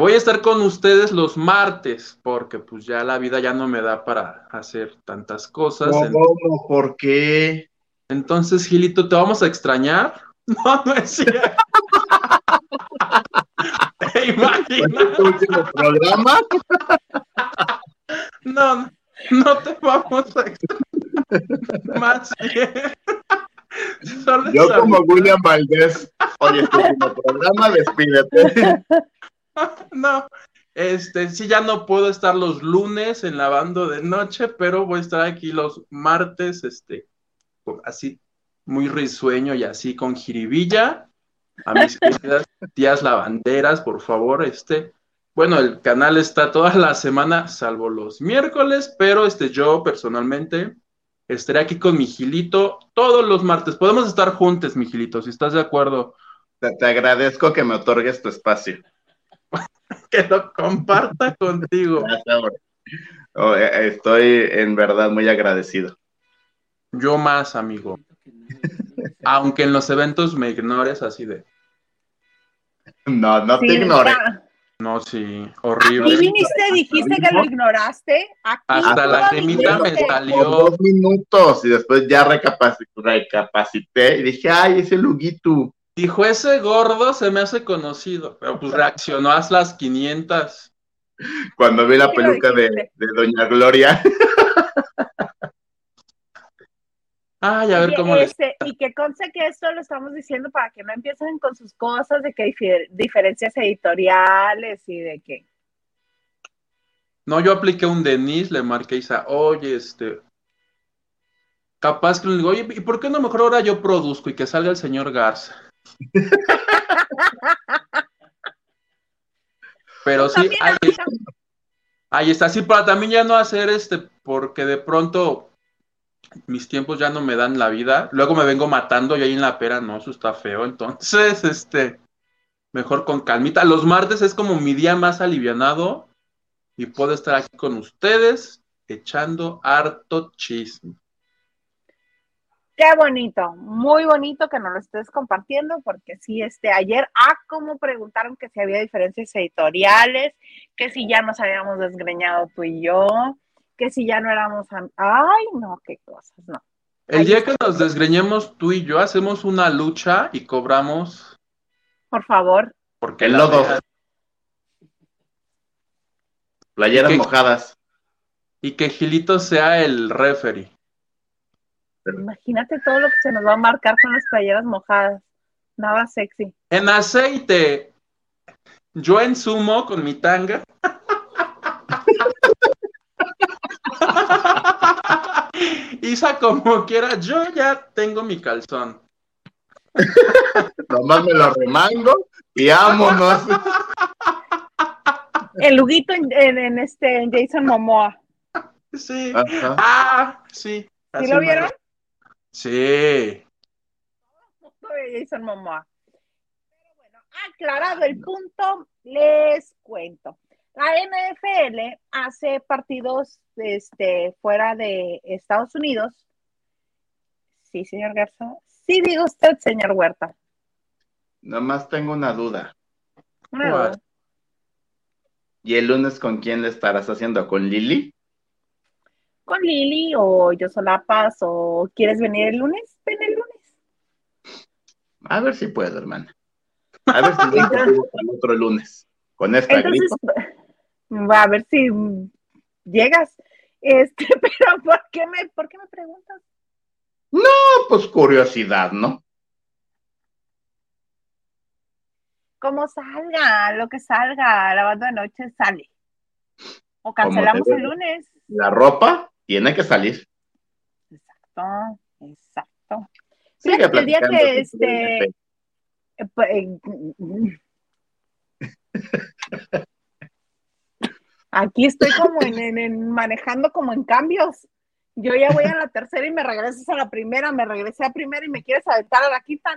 voy a estar con ustedes los martes, porque pues ya la vida ya no me da para hacer tantas cosas. No, ¿por qué? Entonces, Gilito, ¿te vamos a extrañar? No es cierto. ¿Te imaginas? ¿Programa? No te vamos a extrañar. Más yo como William Valdés. Oye, este programa, despídete. No, sí ya no puedo estar los lunes en la banda de noche, pero voy a estar aquí los martes, así muy risueño y así con jiribilla. A mis queridas tías lavanderas, por favor, Bueno, el canal está toda la semana, salvo los miércoles, pero yo personalmente estaré aquí con mi Gilito todos los martes. Podemos estar juntos, mi Gilito, si estás de acuerdo. Te agradezco que me otorgues tu espacio. Que lo comparta contigo. Estoy en verdad muy agradecido. Yo más, amigo. Aunque en los eventos me ignores así de... No sí, te ignores. Está. No, sí, horrible. Aquí viniste, dijiste que lo ignoraste. Aquí hasta la cremita me salió. 2 minutos y después ya recapacité y dije, ay, ese Huguito. Dijo, ese gordo se me hace conocido, pero pues reaccionó a las 500. Cuando vi la peluca de Doña Gloria. Ay, a ver cómo y que conste que esto lo estamos diciendo para que no empiecen con sus cosas de que hay diferencias editoriales y de que... No, yo apliqué un Denise, le marqué Isa, oye, capaz que le digo, oye, ¿y por qué no mejor ahora yo produzco y que salga el señor Garza? Pero sí, ahí está, sí, para también ya no hacer porque de pronto... mis tiempos ya no me dan la vida, luego me vengo matando y ahí en la pera, no, eso está feo, entonces, mejor con calmita. Los martes es como mi día más alivianado y puedo estar aquí con ustedes echando harto chisme. Qué bonito, muy bonito que nos lo estés compartiendo, porque sí, ayer, como preguntaron que si había diferencias editoriales, que si ya nos habíamos desgreñado tú y yo, que si ya no éramos, ay, no, qué cosas, no. El día que nos desgreñemos tú y yo, hacemos una lucha y cobramos. Por favor. Porque el lodo. Playeras mojadas. Y que Gilito sea el referee. Imagínate todo lo que se nos va a marcar con las playeras mojadas. Nada sexy. En aceite. Yo en sumo con mi tanga. Isa como quiera. Yo ya tengo mi calzón. Nomás me lo remango y vámonos. El luguito en Jason Momoa. Sí. Ajá. Ah, sí. ¿Sí lo vieron? Sí. Jason Momoa. Pero bueno, aclarado el punto, les cuento. La NFL hace partidos fuera de Estados Unidos. Sí, señor Garza. Sí, digo usted, señor Huerta. Nada más tengo una duda. Una duda. ¿Y el lunes con quién le estarás haciendo? ¿Con Lili? Con Lili o yo solapas o ¿quieres venir el lunes? Ven el lunes. A ver si puedo, hermana. A ver si llego el otro lunes. Con esta gripa. A ver si llegas. Pero ¿por qué me preguntas? No, pues curiosidad, ¿no? Como salga, lo que salga, la banda de noche sale. O cancelamos el lunes. La ropa tiene que salir. Exacto, exacto. Fíjate, el día que aquí estoy como manejando como en cambios. Yo ya voy a la tercera y me regresas a la primera, me regresé a primera y me quieres aventar a la quinta.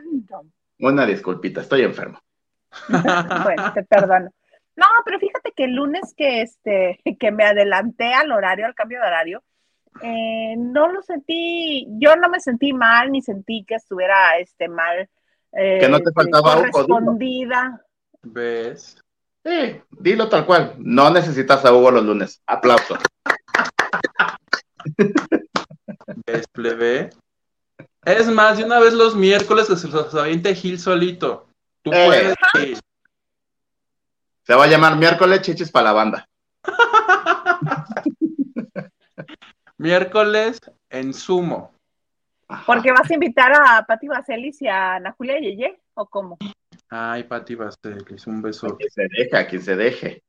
Una disculpita, estoy enfermo. Bueno, te perdono. No, pero fíjate que el lunes que me adelanté al cambio de horario, no me sentí mal, ni sentí que estuviera mal. Que no te faltaba agua. Correspondida. ¿Ves? Sí, dilo tal cual. No necesitas a Hugo los lunes. Aplauso. ¿Ves, plebe? Es más, de una vez los miércoles que se los aviente Gil solito. Tú puedes, Gil. Se va a llamar miércoles chichis para la banda. Miércoles en sumo. Porque vas a invitar a Pati Vaselis y a Ana Julia Yeye, ¿o cómo? Ay, Pati Vaselis, un beso. Quien se deje.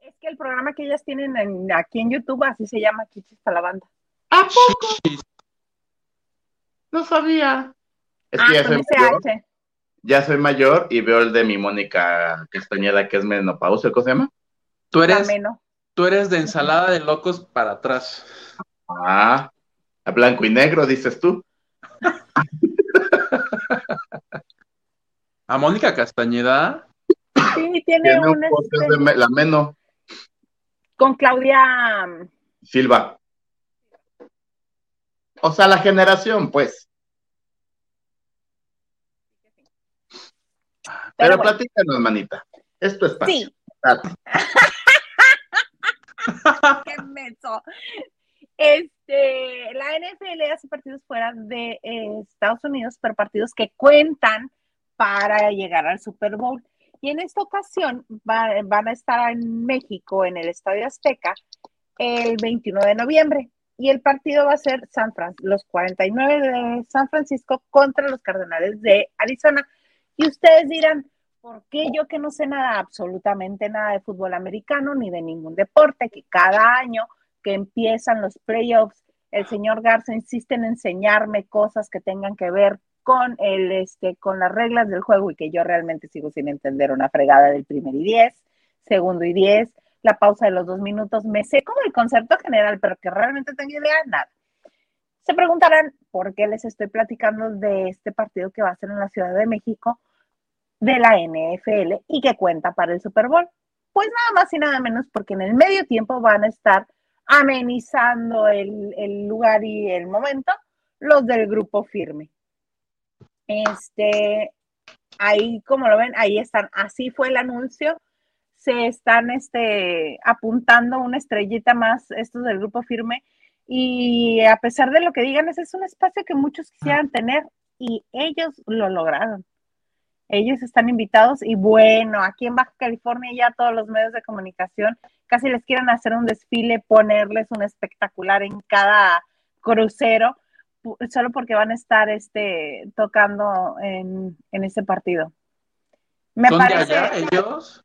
Es que el programa que ellas tienen aquí en YouTube así se llama Chichis para la banda. ¿A poco? Chichis. No sabía. Es que ya soy mayor y veo el de mi Mónica Castañeda, que es menopausia, ¿cómo se llama? Tú eres de ensalada de locos para atrás. Ah, a blanco y negro, dices tú. ¿A Mónica Castañeda? Sí, tiene un de la meno. Con Claudia Silva. O sea, la generación, pues. Pero bueno, platícanos, manita. Esto es fácil. Sí. Qué menso. La NFL hace partidos fuera de Estados Unidos, pero partidos que cuentan para llegar al Super Bowl. Y en esta ocasión van a estar en México, en el Estadio Azteca, el 21 de noviembre. Y el partido va a ser los 49 de San Francisco contra los Cardenales de Arizona. Y ustedes dirán, ¿por qué yo que no sé nada, absolutamente nada de fútbol americano ni de ningún deporte, que cada año que empiezan los playoffs, el señor Garza insiste en enseñarme cosas que tengan que ver con con las reglas del juego y que yo realmente sigo sin entender una fregada del 1 y 10, 2 y 10, la pausa de los 2 minutos? Me sé como el concepto general, pero que realmente tengo idea, nada. Se preguntarán por qué les estoy platicando de este partido que va a ser en la Ciudad de México de la NFL y que cuenta para el Super Bowl. Pues nada más y nada menos porque en el medio tiempo van a estar amenizando el lugar y el momento los del Grupo Firme. Ahí, como lo ven, ahí están. Así fue el anuncio. Se están apuntando una estrellita más estos del Grupo Firme. Y a pesar de lo que digan, ese es un espacio que muchos quisieran tener y ellos lo lograron. Ellos están invitados y bueno, aquí en Baja California ya todos los medios de comunicación casi les quieren hacer un desfile, ponerles un espectacular en cada crucero, solo porque van a estar tocando en ese partido. ¿Son de allá ellos?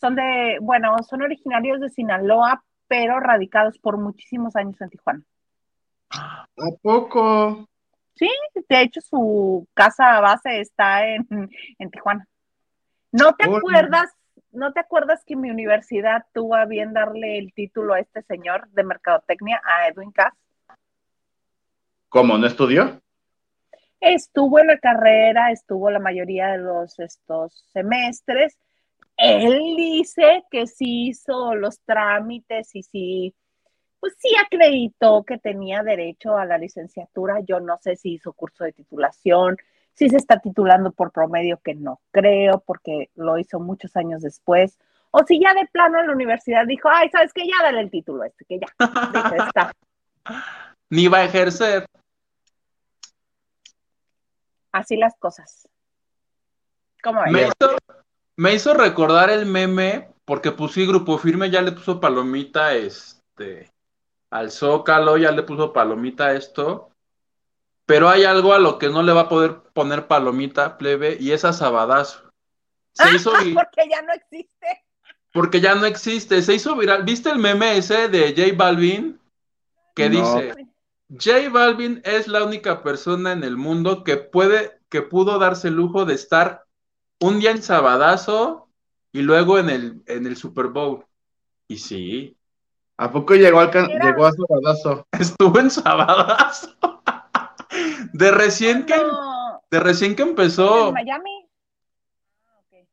Son originarios de Sinaloa, pero radicados por muchísimos años en Tijuana. ¿A poco? Sí, de hecho su casa base está en Tijuana. ¿No te acuerdas que mi universidad tuvo a bien darle el título a este señor de mercadotecnia, a Edwin Cass? ¿Cómo? ¿No estudió? Estuvo en la carrera, estuvo la mayoría de estos semestres. Él dice que sí hizo los trámites y sí, pues sí acreditó que tenía derecho a la licenciatura. Yo no sé si hizo curso de titulación, si se está titulando por promedio, que no creo, porque lo hizo muchos años después. O si ya de plano en la universidad dijo, ay, ¿sabes qué? Ya dale el título que ya. Dice, está. Ni va a ejercer. Así las cosas. ¿Cómo ves? Me hizo recordar el meme, porque pues sí, Grupo Firme ya le puso palomita al Zócalo, ya le puso palomita a esto, pero hay algo a lo que no le va a poder poner palomita, plebe, y es a Sabadazo. Porque ya no existe. Porque ya no existe, se hizo viral. ¿Viste el meme ese de J Balvin? Que dice, J Balvin es la única persona en el mundo que pudo darse el lujo de estar un día en Sabadazo y luego en el Super Bowl. Y sí. ¿A poco llegó a Sabadazo? Estuvo en Sabadazo. De recién que empezó. ¿En Miami? Ah, okay.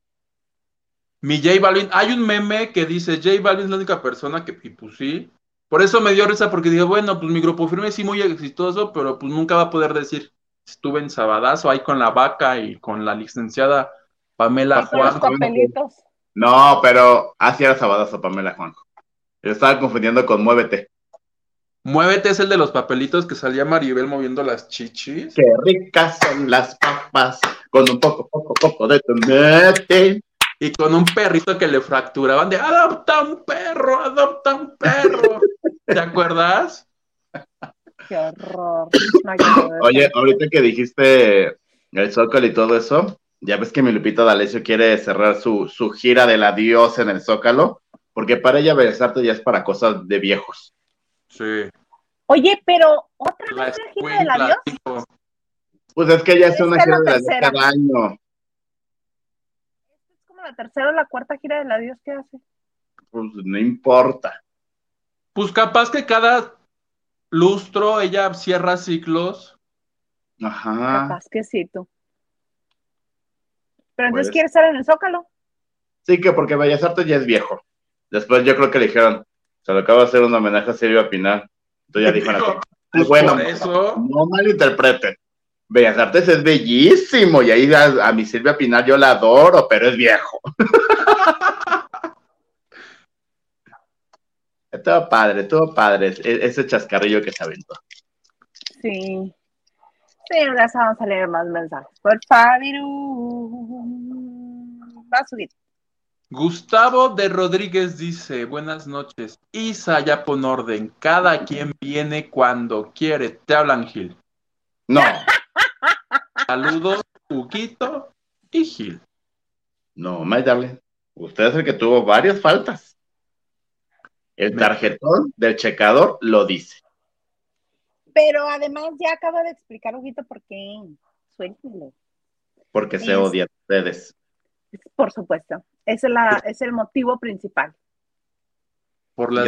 Mi J Balvin. Hay un meme que dice, J Balvin es la única persona que... Y pues sí. Por eso me dio risa, porque dije, bueno, pues mi Grupo Firme sí muy exitoso, pero pues nunca va a poder decir, estuve en Sabadazo ahí con la vaca y con la licenciada Pamela Juanjo. No, pero así era Sabadazo, Pamela Juanjo. Yo estaba confundiendo con Muévete. Muévete es el de los papelitos que salía Maribel moviendo las chichis. Qué ricas son las papas, con un poco de tomate. Y con un perrito que le fracturaban de adopta un perro. ¿Te acuerdas? Qué horror. Oye, ahorita que dijiste el Zócalo y todo eso, ya ves que mi Lupita D'Alessio quiere cerrar su gira del adiós en el Zócalo, porque para ella besarte ya es para cosas de viejos. Sí. Oye, pero ¿otra vez la gira del adiós? Tipo. Pues es que ya es una gira del adiós cada año. Es como la tercera o la cuarta gira del adiós que hace. Pues no importa. Pues capaz que cada lustro, ella cierra ciclos. Ajá. Capaz que sí, tú. Pero entonces pues, ¿quieres estar en el Zócalo? Sí, que porque Bellas Artes ya es viejo. Después yo creo que le dijeron, se le acaba de hacer un homenaje a Silvia Pinal. Entonces ya dijeron, pues bueno, eso... no malinterpreten. Bellas Artes es bellísimo y ahí a mi Silvia Pinal yo la adoro, pero es viejo. Todo padre, ese chascarrillo que se aventó. Sí. Ahora vamos a leer más mensajes. Por favor, va a subir. Gustavo de Rodríguez dice, buenas noches, Isa ya pon orden, cada quien viene cuando quiere, te hablan Gil. No. Saludos, Huguito y Gil. No, más darle. Usted es el que tuvo varias faltas. El tarjetón del checador lo dice. Pero además ya acaba de explicar, Huguito, por qué. Suéltelo. Porque se odian ustedes. Por supuesto. Es el motivo principal. Por las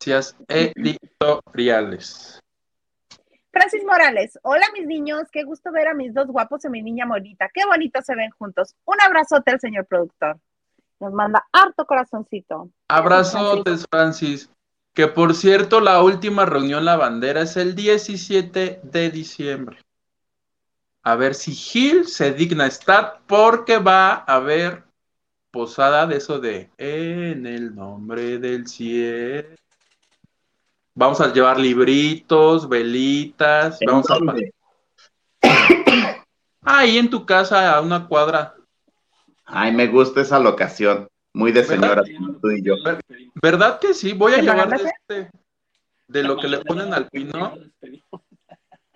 diferencias editoriales. Francis Morales, hola mis niños, qué gusto ver a mis dos guapos y mi niña bonita, qué bonitos se ven juntos. Un abrazote al señor productor. Nos manda harto corazoncito. Abrazotes, Francis. Que por cierto, la última reunión La Bandera es el 17 de diciembre. A ver si Gil se digna estar, porque va a haber posada de eso de en el nombre del cielo. Vamos a llevar libritos, velitas. Vamos a... Ahí en tu casa, a una cuadra. Ay, me gusta esa locación. Muy de señora, tú y yo. ¿Verdad que sí? Voy a llevar de lo que le ponen al pino.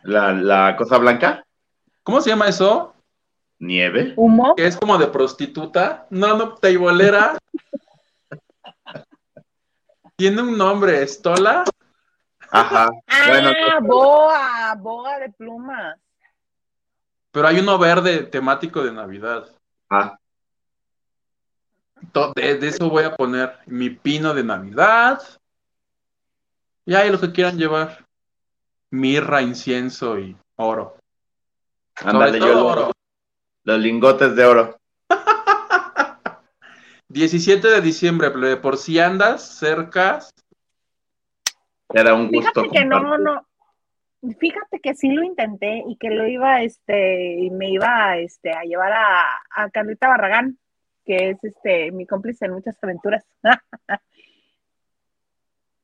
¿La cosa blanca? ¿Cómo se llama eso? ¿Nieve? ¿Humo? Que es como de prostituta. No, no, teibolera. Tiene un nombre, ¿estola? Ajá. Bueno, boa de pluma. Pero hay uno verde temático de Navidad. Ah. De eso voy a poner mi pino de Navidad. Y ahí lo que quieran llevar. Mirra, incienso y oro. Ándale, yo oro. Los lingotes de oro. 17 de diciembre, plebe, por si andas cerca. Te da un gusto. Fíjate que no. Fíjate que sí lo intenté y que lo iba, me iba a llevar a Carlita Barragán, que es mi cómplice en muchas aventuras.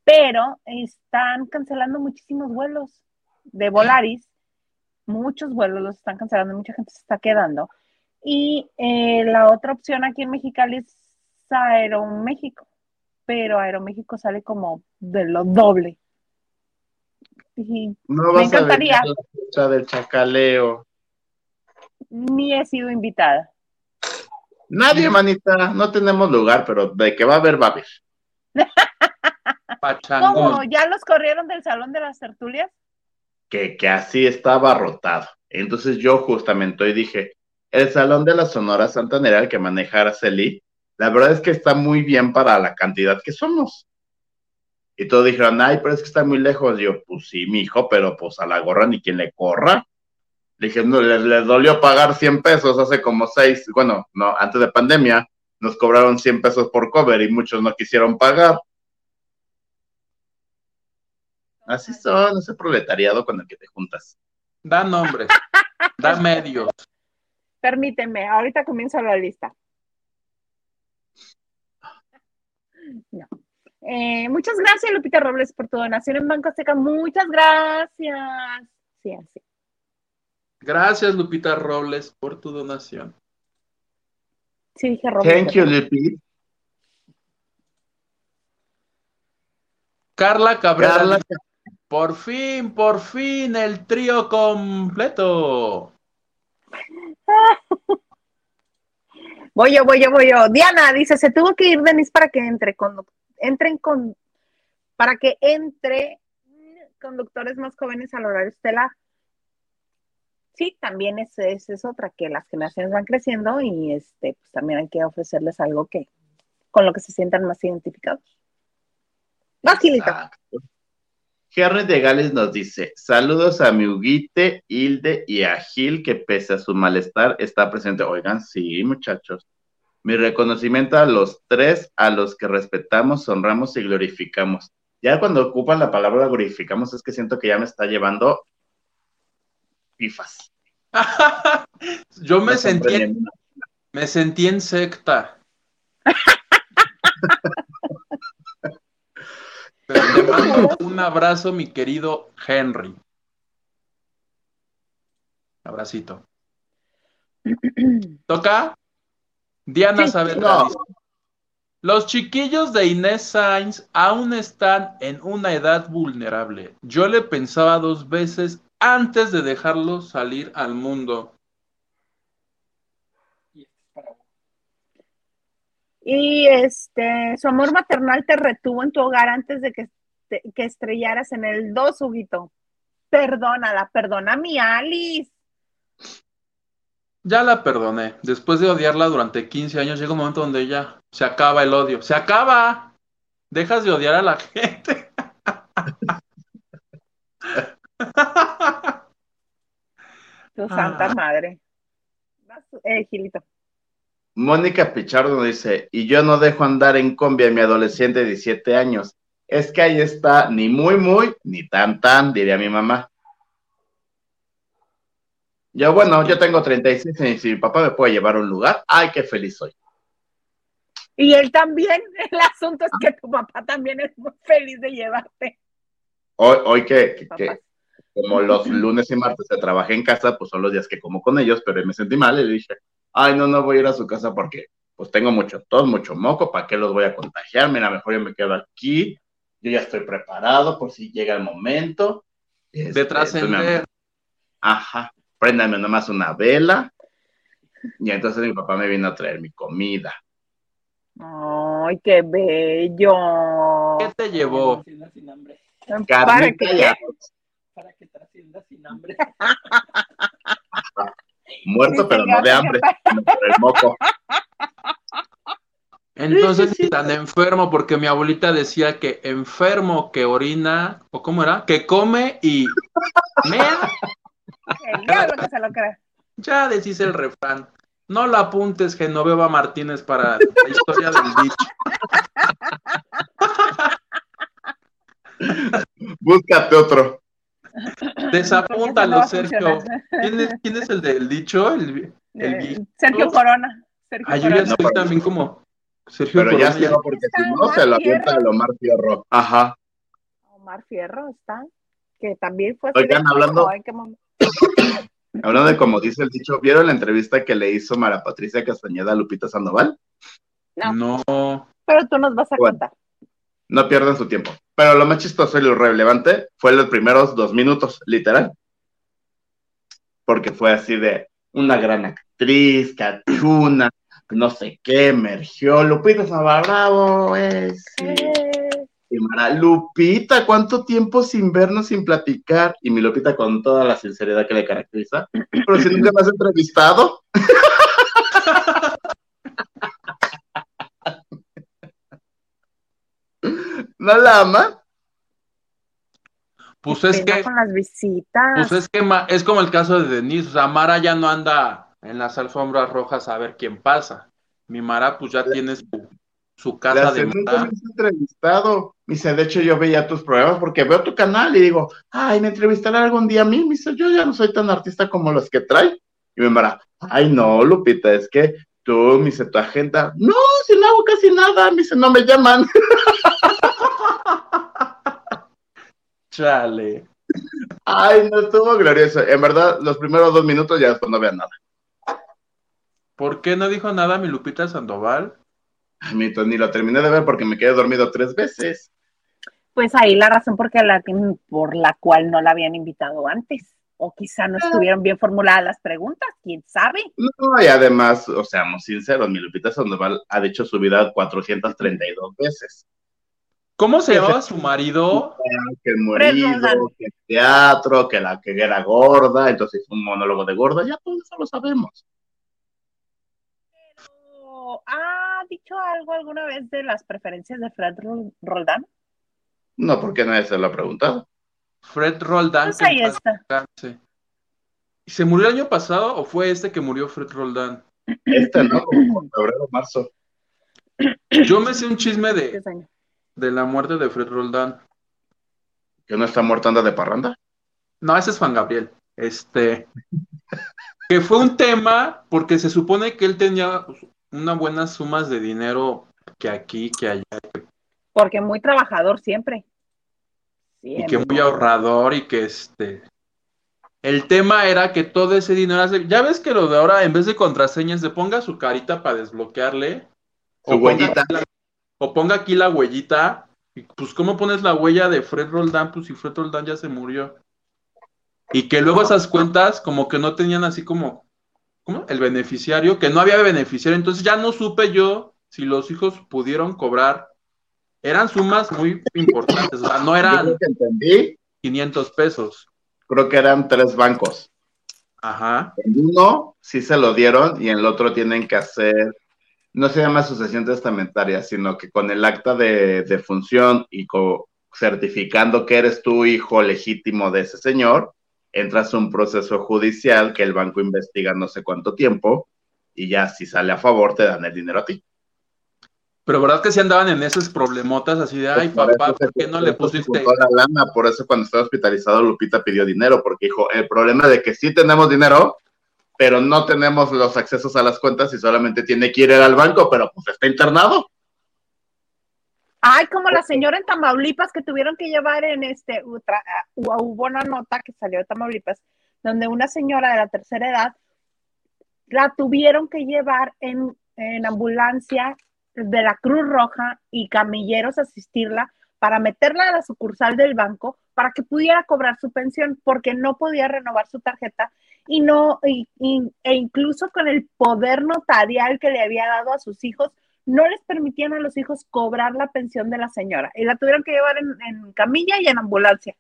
Pero están cancelando muchísimos vuelos de Volaris. Muchos vuelos los están cancelando, mucha gente se está quedando. Y la otra opción aquí en Mexicali es Aeroméxico, pero Aeroméxico sale como de lo doble. Y no me encantaría. A ver la fecha del chacaleo. Ni he sido invitada. Nadie, manita, no tenemos lugar, pero de que va a haber. ¿Cómo? ¿Ya los corrieron del Salón de las Tertulias? Que así estaba abarrotado. Entonces yo justamente hoy dije, el Salón de la Sonora Santanera, el que maneja Araceli, la verdad es que está muy bien para la cantidad que somos. Y todos dijeron, ay, pero es que está muy lejos. Y yo, pues sí, mijo, pero pues a la gorra ni quien le corra. Le dije, no, le dolió pagar $100 hace como 6, bueno, no, antes de pandemia, nos cobraron $100 por cover y muchos no quisieron pagar. Así son, ese proletariado con el que te juntas. Da nombres, da medios. Permíteme, ahorita comienzo la lista. No. Muchas gracias, Lupita Robles, por tu donación en Banco Azteca. Muchas gracias. Sí, así. Gracias, Lupita Robles, por tu donación. Sí, dije Robles. Thank you, Lupita. Carla Cabrera. Por fin, el trío completo. Voy yo. Diana dice, se tuvo que ir Denise para que entre conductores más jóvenes al horario estelar. Sí, también es otra, que las generaciones van creciendo y pues también hay que ofrecerles algo que con lo que se sientan más identificados. Más Gilito. Henry de Gales nos dice, saludos a mi Huguite, Hilde y a Gil, que pese a su malestar está presente. Oigan, sí, muchachos. Mi reconocimiento a los tres, a los que respetamos, honramos y glorificamos. Ya cuando ocupan la palabra glorificamos es que siento que ya me está llevando pifas. Yo me sentí en secta. Te mando un abrazo, mi querido Henry. Abracito. ¿Toca? Diana Saavedra. Los chiquillos de Inés Sainz aún están en una edad vulnerable. Yo le pensaba 2 veces antes de dejarlos salir al mundo. Y su amor maternal te retuvo en tu hogar antes de que estrellaras en el 2, Huguito. Perdona mi Alice. Ya la perdoné. Después de odiarla durante 15 años, llega un momento donde ya se acaba el odio. ¡Se acaba! Dejas de odiar a la gente. Tu santa madre. Gilito. Mónica Pichardo dice, y yo no dejo andar en combi a mi adolescente de 17 años. Es que ahí está, ni muy, muy, ni tan, tan, diría mi mamá. Yo, bueno, yo tengo 36 y si mi papá me puede llevar a un lugar, ¡ay, qué feliz soy! Y él también, el asunto es que tu papá también es muy feliz de llevarte. Hoy que como los lunes y martes se trabajé en casa, pues son los días que como con ellos, pero me sentí mal y le dije, ay, no voy a ir a su casa porque pues tengo mucho tos, mucho moco, ¿para qué los voy a contagiar? Mira, mejor yo me quedo aquí, yo ya estoy preparado por si llega el momento. De trascender. Ajá, préndame nomás una vela. Y entonces mi papá me vino a traer mi comida. ¡Ay, qué bello! ¿Qué te llevó? Para que trascienda sin hambre. Muerto, pero no de hambre, sino por el moco. Entonces, sí, tan enfermo, porque mi abuelita decía que enfermo que orina, o ¿cómo era? Que come y mea. El diablo que se lo cree. Ya decís el refrán. No lo apuntes, Genoveva Martínez, para la historia del dicho. Búscate otro. Desapúntalo, Sergio. ¿Quién es el del dicho? Sergio Corona. Ay, yo ya estoy también como Sergio Corona. Pero ya se va porque si no se lo apunta a Omar Fierro. Ajá. Omar Fierro está, que también fue. Oigan, hablando... Hablando de como dice el dicho, ¿vieron la entrevista que le hizo Mara Patricia Castañeda a Lupita Sandoval? No. Pero tú nos vas a contar. No pierdan su tiempo. Pero lo más chistoso y lo relevante fue los primeros 2 minutos, literal. Porque fue así de una gran actriz, cachuna, no sé qué, emergió. Lupita Sandoval, bravo, sí. Y Mara, Lupita, ¿cuánto tiempo sin vernos, sin platicar? Y mi Lupita con toda la sinceridad que le caracteriza. Pero si nunca me has entrevistado. ¿No la ama? Pues es que... con las visitas. Pues es que es como el caso de Denise. O sea, Mara ya no anda en las alfombras rojas a ver quién pasa. Mi Mara pues ya tiene su casa de moda. Me has entrevistado, me dice, de hecho yo veía tus programas porque veo tu canal y digo, ay, me entrevistará algún día a mí, me dice, yo ya no soy tan artista como los que trae, y me embara, ay no, Lupita, es que tú, me dice, tu agenda, no, si no hago casi nada, me dice, no me llaman. Chale. Ay, no, estuvo glorioso, en verdad, los primeros 2 minutos ya después no vean nada. ¿Por qué no dijo nada mi Lupita Sandoval? Ay, ni lo terminé de ver porque me quedé dormido 3 veces. Pues ahí la razón por la cual no la habían invitado antes. O quizá no estuvieron bien formuladas las preguntas, quién sabe. No, y además, o seamos sinceros, mi Lupita Sandoval ha dicho su vida 432 veces. ¿Cómo se llamaba su marido? Que morido, que teatro, que era gorda, entonces un monólogo de gorda, ya todo eso lo sabemos. ¿Ha dicho algo alguna vez de las preferencias de Fred Roldán? No, porque nadie se lo ha preguntado. Fred Roldán. Pues ahí está. ¿Se murió el año pasado o fue que murió Fred Roldán? ¿No? Como febrero, marzo. Yo me sé un chisme de la muerte de Fred Roldán. ¿Que no está muerto, anda de parranda? No, ese es Juan Gabriel. Que fue un tema porque se supone que él tenía... unas buenas sumas de dinero que aquí, que allá. Porque muy trabajador siempre. Y que muy ahorrador y que el tema era que todo ese dinero... Ya ves que lo de ahora, en vez de contraseñas, se ponga su carita para desbloquearle. Su huellita. Ponga aquí la huellita. Y pues, ¿cómo pones la huella de Fred Roldán? Pues si Fred Roldán ya se murió. Y que luego esas cuentas como que no tenían así como... ¿Cómo? El beneficiario, que no había beneficiario, entonces ya no supe yo si los hijos pudieron cobrar. Eran sumas muy importantes, o sea, no eran 500 pesos. Creo que eran 3 bancos. Ajá. En uno sí se lo dieron y en el otro tienen que hacer, no se llama sucesión testamentaria, sino que con el acta de defunción y certificando que eres tu hijo legítimo de ese señor, entras a un proceso judicial que el banco investiga no sé cuánto tiempo, y ya si sale a favor te dan el dinero a ti. Pero verdad que sí andaban en esas problemotas así de, ay, pues papá, ¿por qué no le pusiste la lana? Por eso cuando estaba hospitalizado Lupita pidió dinero, porque dijo, el problema de que sí tenemos dinero, pero no tenemos los accesos a las cuentas y solamente tiene que ir al banco, pero pues está internado. Ay, como la señora en Tamaulipas que tuvieron que llevar en hubo una nota que salió de Tamaulipas, donde una señora de la tercera edad la tuvieron que llevar en ambulancia de la Cruz Roja y camilleros a asistirla para meterla a la sucursal del banco para que pudiera cobrar su pensión porque no podía renovar su tarjeta e incluso con el poder notarial que le había dado a sus hijos, no les permitían a los hijos cobrar la pensión de la señora y la tuvieron que llevar en camilla y en ambulancia.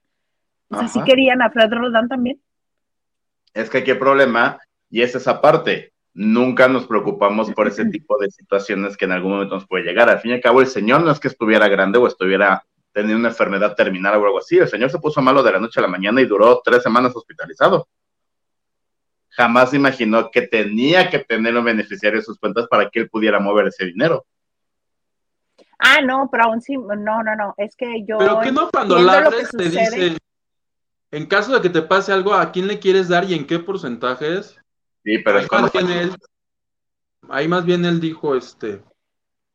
Pues así querían a Fred Roldán también. Es que qué problema, y es esa parte. Nunca nos preocupamos por ese tipo de situaciones que en algún momento nos puede llegar. Al fin y al cabo, el señor no es que estuviera grande o estuviera teniendo una enfermedad terminal o algo así. El señor se puso malo de la noche a la mañana y duró 3 semanas hospitalizado. Jamás imaginó que tenía que tener un beneficiario de sus cuentas para que él pudiera mover ese dinero. Ah, no, pero aún sí, no, es que yo... Pero que no, cuando labres te dice, en caso de que te pase algo, ¿a quién le quieres dar y en qué porcentajes? Sí, pero ahí más bien él dijo,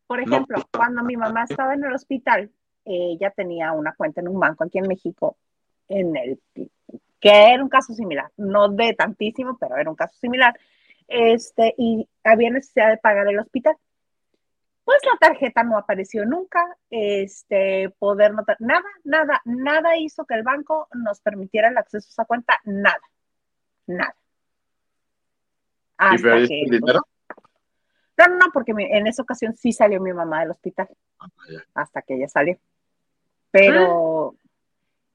por ejemplo, cuando mi mamá estaba en el hospital, ella tenía una cuenta en un banco aquí en México, que era un caso similar, no de tantísimo, pero era un caso similar, y había necesidad de pagar el hospital. Pues la tarjeta no apareció nunca, poder notar, nada hizo que el banco nos permitiera el acceso a esa cuenta, nada. ¿Y perdiste el dinero? No, porque en esa ocasión sí salió mi mamá del hospital. Hasta que ella salió. Pero,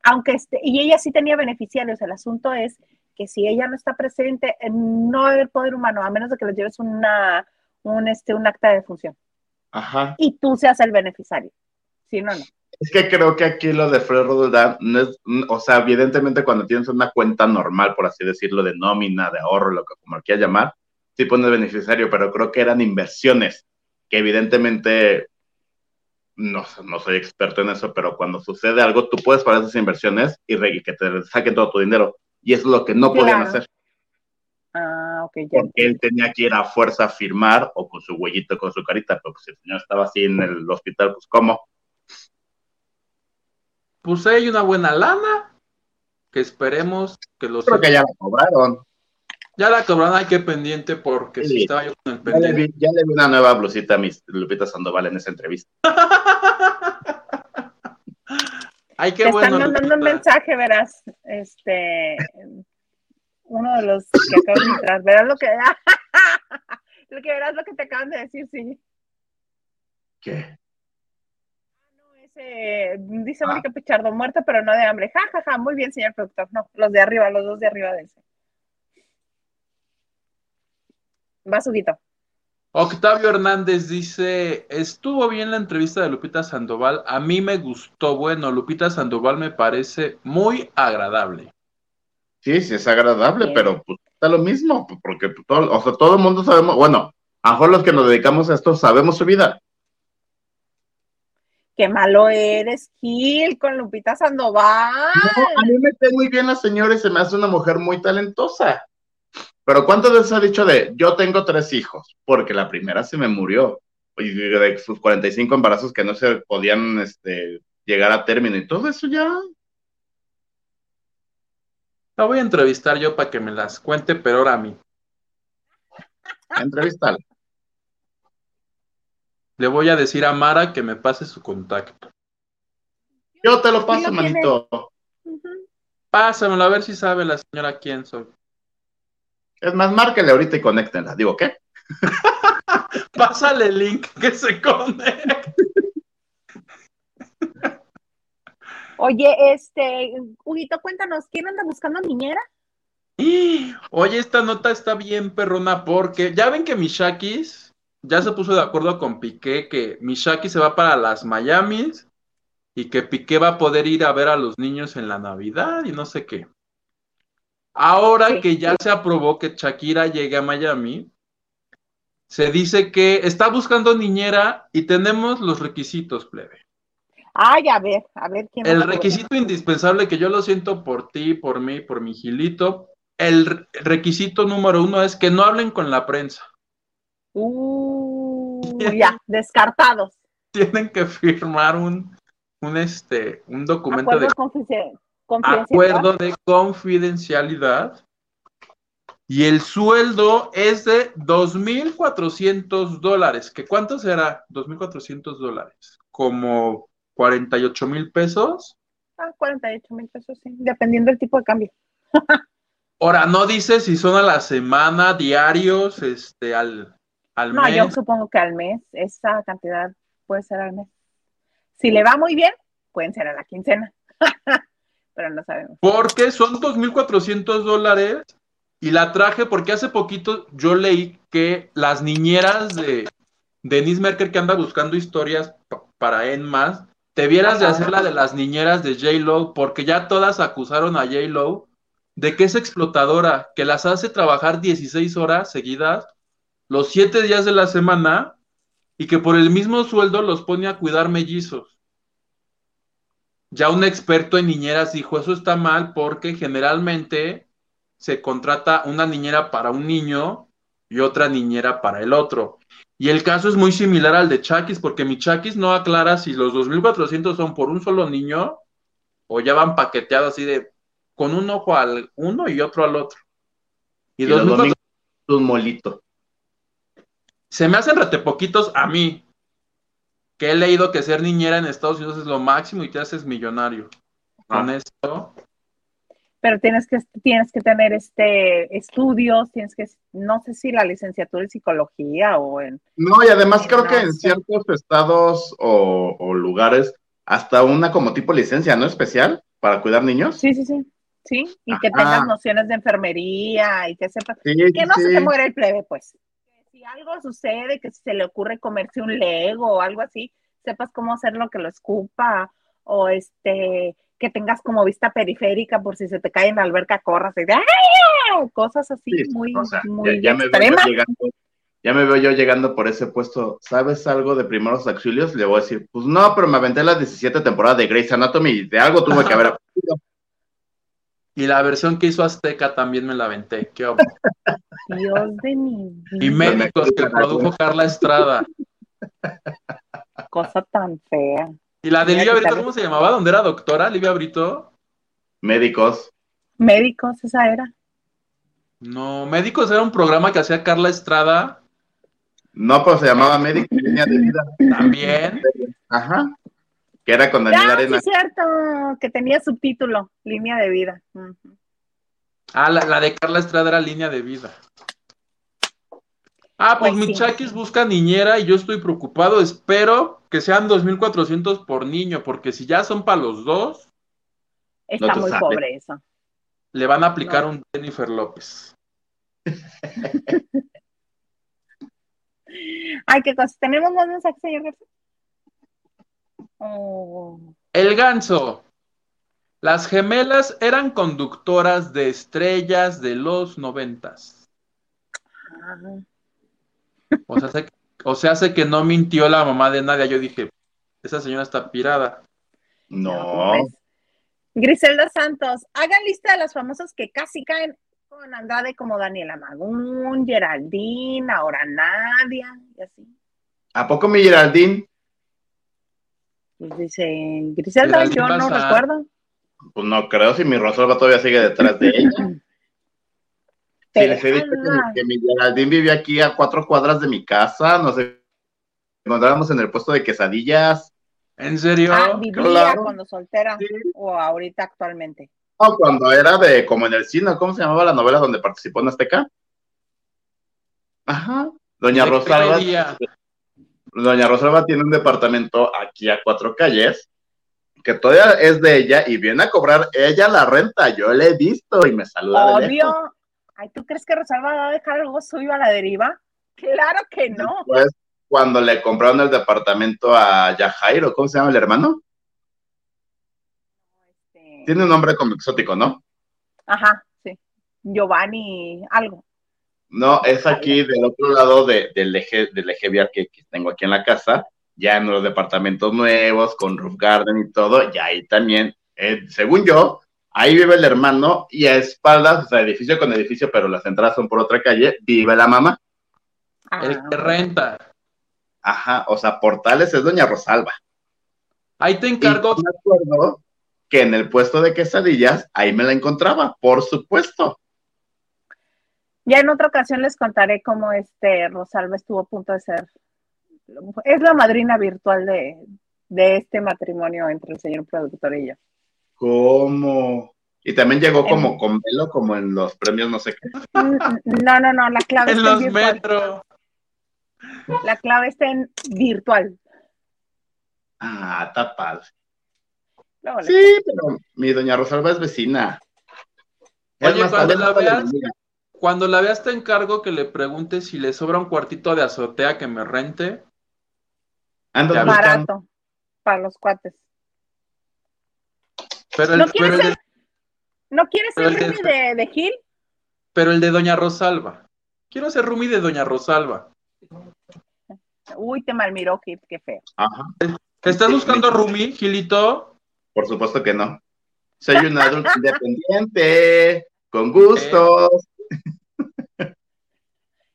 aunque y ella sí tenía beneficiarios, el asunto es que si ella no está presente, no debe haber poder humano, a menos de que les lleves un acta de defunción. Ajá. Y tú seas el beneficiario. Si no. Es que creo que aquí lo de Fred Roldán, evidentemente cuando tienes una cuenta normal, por así decirlo, de nómina, de ahorro, lo que como quieras llamar, sí pones beneficiario, pero creo que eran inversiones, que evidentemente, no soy experto en eso, pero cuando sucede algo, tú puedes parar esas inversiones y que te saquen todo tu dinero, y eso es lo que no podían hacer. Ah, ok, ya. Porque él tenía que ir a fuerza a firmar, o con su huellito, con su carita, pero si el señor estaba así en el hospital, pues ¿cómo? Pues hay una buena lana, que esperemos que los... Creo que ya la cobraron. Ya la cobraron, hay que pendiente, porque sí estaba yo con el pendiente. Ya le vi una nueva blusita a mis Lupita Sandoval en esa entrevista. Ay, qué bueno. Están mandando un mensaje, verás, uno de los que acaban de entrar, verás lo que... verás lo que te acaban de decir, sí. ¿Qué? Dice Mónica Pichardo, muerta pero no de hambre, jajaja, muy bien señor productor. No, los de arriba, los dos de arriba de ese. Va Suguito. Octavio Hernández dice, estuvo bien la entrevista de Lupita Sandoval, a mí me gustó, bueno, Lupita Sandoval me parece muy agradable. Sí, es agradable, bien. Pero pues, está lo mismo, porque todo el mundo sabemos, bueno, a mejor los que nos dedicamos a esto sabemos su vida. ¡Qué malo eres, Gil, con Lupita Sandoval! No, a mí me cae muy bien la señora y se me hace una mujer muy talentosa. Pero ¿cuántas veces ha dicho yo tengo 3 hijos? Porque la primera se me murió. Y de sus 45 embarazos que no se podían llegar a término y todo eso ya. La voy a entrevistar yo para que me las cuente, pero ahora a mí. Entrevistala. Le voy a decir a Mara que me pase su contacto. Yo te lo paso, manito. Uh-huh. Pásamelo, a ver si sabe la señora quién soy. Es más, márquenle ahorita y conéctenla. Digo, ¿qué? Pásale el link que se conecte. Oye, Huguito, cuéntanos, ¿quién anda buscando a niñera? Oye, esta nota está bien perrona porque ya ven que mis Shakis... Ya se puso de acuerdo con Piqué que Mishaki se va para las Miamis y que Piqué va a poder ir a ver a los niños en la Navidad y no sé qué. Ahora sí, que ya se aprobó que Shakira llegue a Miami, se dice que está buscando niñera y tenemos los requisitos, plebe. Ay, a ver quién. El requisito indispensable, que yo lo siento por ti, por mí, por mi Gilito, el requisito número 1 es que no hablen con la prensa. Ya, descartados. Tienen que firmar un documento acuerdo de acuerdo de confidencialidad, y el sueldo es de $2,400, que ¿cuánto será? $2,400, como 48 mil pesos. 48 mil pesos, sí, dependiendo del tipo de cambio. Ahora, no dice si son a la semana, diarios, al mes. No, yo supongo que al mes, esa cantidad puede ser al mes. Si le va muy bien, pueden ser a la quincena. Pero no sabemos. Porque son $2,400 y la traje porque hace poquito yo leí que las niñeras de Denise Maerker, que anda buscando historias para N+, te vieras de hacer la de las niñeras de J-Lo, porque ya todas acusaron a J-Lo de que es explotadora, que las hace trabajar 16 horas seguidas, los 7 días de la semana, y que por el mismo sueldo los pone a cuidar mellizos. Ya un experto en niñeras dijo, eso está mal porque generalmente se contrata una niñera para un niño y otra niñera para el otro. Y el caso es muy similar al de Chakis, porque mi Chakis no aclara si los 2,400 son por un solo niño o ya van paqueteados así de con un ojo al uno y otro al otro. Y los domingos un molito. Se me hacen rete poquitos a mí, que he leído que ser niñera en Estados Unidos es lo máximo y te haces millonario. Con esto. Pero tienes que tener estudios, tienes que, no sé si la licenciatura en psicología o en... No, y además creo que en ciertos estados o lugares, hasta una como tipo licencia, ¿no? Especial para cuidar niños. Sí, y que tengas nociones de enfermería y que sepas. Sí, que no se te muera el plebe, pues. Si algo sucede, que si se le ocurre comerse un Lego o algo así, sepas cómo hacer lo que lo escupa, o que tengas como vista periférica por si se te cae en la alberca, corras y cosas así, sí, muy, o sea, muy extremas. Ya me veo yo llegando por ese puesto. ¿Sabes algo de primeros auxilios? Le voy a decir, pues no, pero me aventé la 17 temporada de Grey's Anatomy y de algo tuve que haber aprendido. Y la versión que hizo Azteca también me la aventé. Qué obvio. Dios de mi vida. Y médicos que produjo Carla Estrada. Cosa tan fea. ¿Y la de Livia Brito cómo se llamaba? ¿Dónde era doctora Livia Brito? Médicos, esa era. No, Médicos era un programa que hacía Carla Estrada. No, pero se llamaba Médicos. Tenía de vida. También. Ajá. Que era con Daniel Arena. Sí, es cierto, que tenía subtítulo, Línea de Vida. Uh-huh. La de Carla Estrada era Línea de Vida. Pues mi Chakis busca niñera y yo estoy preocupado, espero que sean 2,400 por niño, porque si ya son para los dos... Está muy pobre eso. Le van a aplicar un Jennifer López. Ay, qué cosa. ¿Tenemos más mensajes, señor García? El Ganso. Las gemelas eran conductoras de estrellas de los 90s. O sea, hace que no mintió la mamá de Nadia. Yo dije, esa señora está pirada. No. Griselda Santos, hagan lista de los famosos que casi caen con Andrade, como Daniela Magún, Geraldine, ahora Nadia, y así. ¿A poco mi Geraldine? Pues dice Griselda, yo no recuerdo. Pues no creo, si mi Rosalba todavía sigue detrás de ella. Si les he dicho que mi Geraldine vivía aquí a 4 cuadras de mi casa, nos encontrábamos en el puesto de quesadillas. ¿En serio? ¿Vivía cuando soltera o ahorita actualmente? No, cuando era como en el cine, ¿cómo se llamaba la novela donde participó en Azteca? Ajá, Doña Rosalba. Doña Rosalba tiene un departamento aquí a 4 calles, que todavía es de ella, y viene a cobrar ella la renta. Yo le he visto y me saluda. Obvio. Ay, ¿tú crees que Rosalba va a dejar algo suyo a la deriva? ¡Claro que no! Pues, cuando le compraron el departamento a Yajairo, ¿cómo se llama el hermano? Tiene un nombre como exótico, ¿no? Ajá, sí. Giovanni algo. No, es aquí del otro lado del eje vial que tengo aquí en la casa, ya en los departamentos nuevos, con roof garden y todo, y ahí también, según yo, ahí vive el hermano, y a espaldas, o sea, edificio con edificio, pero las entradas son por otra calle, vive la mamá. Ah. El que renta. Ajá, o sea, Portales es doña Rosalba. Ahí te encargo. Y me acuerdo que en el puesto de quesadillas, ahí me la encontraba, por supuesto. Ya en otra ocasión les contaré cómo Rosalba estuvo a punto de ser, es la madrina virtual de este matrimonio entre el señor productor y yo. ¿Cómo? Y también llegó como con velo, como en los premios no sé qué. No, la clave está en los metros. La clave está en virtual. Ah, está padre. Sí, pero mi doña Rosalba es vecina. Oye, cuando la veas te encargo que le preguntes si le sobra un cuartito de azotea que me rente. Anda barato, para los cuates. Pero ¿No quieres ser roomie de Gil? Pero el de doña Rosalba. Quiero ser roomie de doña Rosalba. Uy, te malmiró, Gil, qué feo. Ajá. ¿Te estás buscando roomie, Gilito? Por supuesto que no. Soy un adulto independiente, con gustos.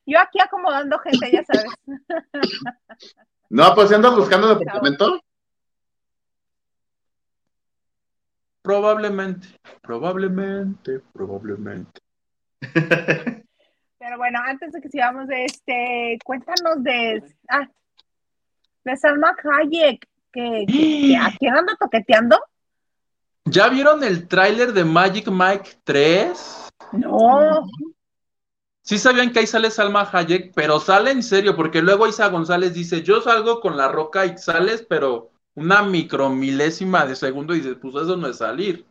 Yo aquí acomodando gente, ya sabes. No, pues ando buscando el departamento. Probablemente. Pero bueno, antes de que sigamos, cuéntanos de Salma Hayek, que ¿a quién anda toqueteando? ¿Ya vieron el tráiler de Magic Mike 3? No. Sí sabían que ahí sale Salma Hayek, pero sale en serio, porque luego Isa González dice, yo salgo con La Roca y sales, pero una micromilésima de segundo, y dice, pues eso no es salir.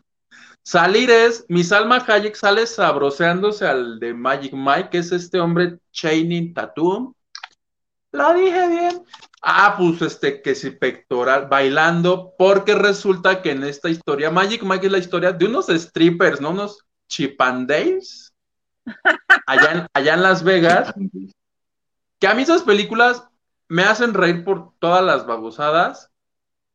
Salir es, mi Salma Hayek sale sabroseándose al de Magic Mike, que es este hombre Channing Tatum. Lo dije bien. Ah, pues que si pectoral, bailando, porque resulta que en esta historia, Magic Mike es la historia de unos strippers, ¿no? Unos chipandeis. Allá en Las Vegas, que a mí esas películas me hacen reír por todas las babosadas.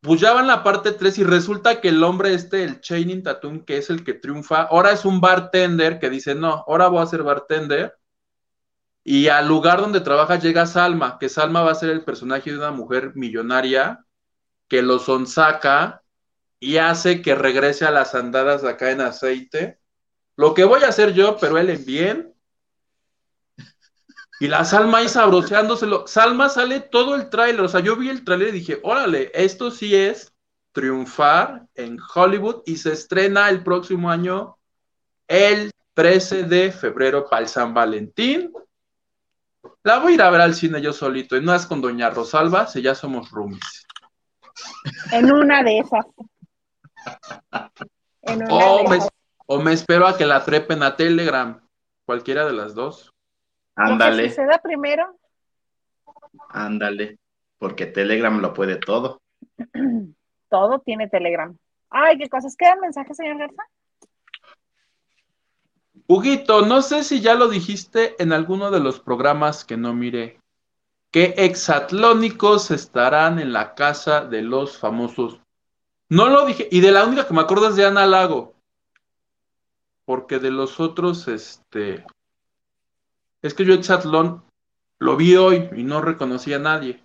Pues ya van la parte 3 y resulta que el hombre el Channing Tatum, que es el que triunfa, ahora es un bartender que dice, no, ahora voy a ser bartender, y al lugar donde trabaja llega Salma, que Salma va a ser el personaje de una mujer millonaria que lo sonsaca y hace que regrese a las andadas acá en aceite. Lo que voy a hacer yo, pero él en bien. Y la Salma ahí sabroseándoselo. Salma sale todo el tráiler. O sea, yo vi el tráiler y dije, órale, esto sí es triunfar en Hollywood. Y se estrena el próximo año, el 13 de febrero, para el San Valentín. La voy a ir a ver al cine yo solito. Y no es con doña Rosalba, si ya somos roomies. En una de esas. O me espero a que la trepen a Telegram. Cualquiera de las dos. Ándale. ¿Qué suceda primero? Ándale. Porque Telegram lo puede todo. Todo tiene Telegram. Ay, qué cosas. ¿Quedan mensajes, señor Garza? Huguito, no sé si ya lo dijiste en alguno de los programas que no miré. ¿Qué exatlónicos estarán en la casa de los famosos? No lo dije. Y de la única que me acuerdo es de Ana Lago. Porque de los otros, es que yo exatlón lo vi hoy y no reconocí a nadie.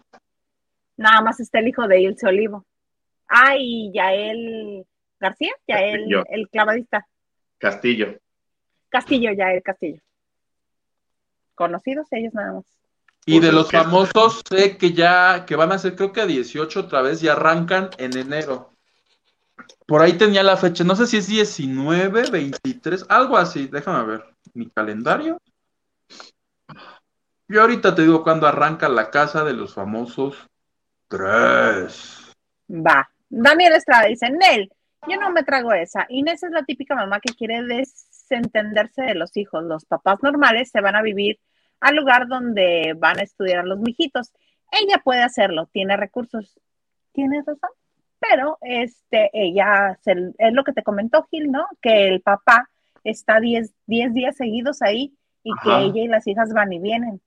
Nada más está el hijo de Ilse Olivo. Ah, y Yael García, Castillo. El clavadista. Castillo, Yael Castillo. Conocidos ellos nada más. Y de los famosos sé que ya, que van a ser creo que a 18 otra vez, y arrancan en enero. Por ahí tenía la fecha, no sé si es 19, 23, algo así, déjame ver, mi calendario. Yo ahorita te digo cuándo arranca la casa de los famosos 3. Va, Daniel Estrada dice, Nel, yo no me trago esa. Inés es la típica mamá que quiere desentenderse de los hijos, los papás normales se van a vivir al lugar donde van a estudiar los mijitos. Ella puede hacerlo, tiene recursos, tiene razón. Pero ella es lo que te comentó Gil, ¿no? Que el papá está 10 días seguidos ahí y que ella y las hijas van y vienen.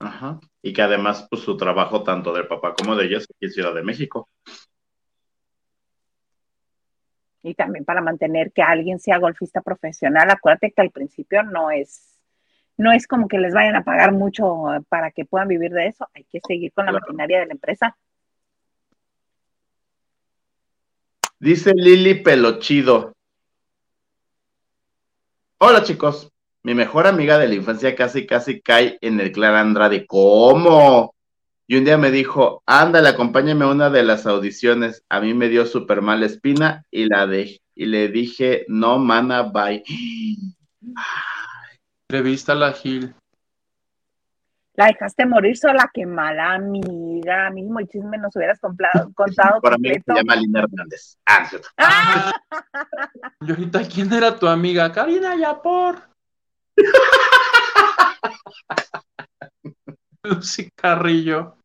Ajá. Y que además pues, su trabajo tanto del papá como de ella es aquí en Ciudad de México. Y también para mantener que alguien sea golfista profesional, acuérdate que al principio no es como que les vayan a pagar mucho para que puedan vivir de eso, hay que seguir con la maquinaria de la empresa. Dice Lili Pelochido. Hola chicos, mi mejor amiga de la infancia casi cae en el Clara Andrade. ¿Cómo? Y un día me dijo, ándale, acompáñame a una de las audiciones. A mí me dio súper mala espina y la dejé. Y le dije, no, mana, bye. Revista la Gil. La dejaste morir sola, qué mala amiga. Mínimo el chisme nos hubieras contado. Para mí se llama Lina Hernández. Ah, cierto. Ah. Y ahorita, ¿quién era tu amiga? Karina Yapor. Lucy Carrillo.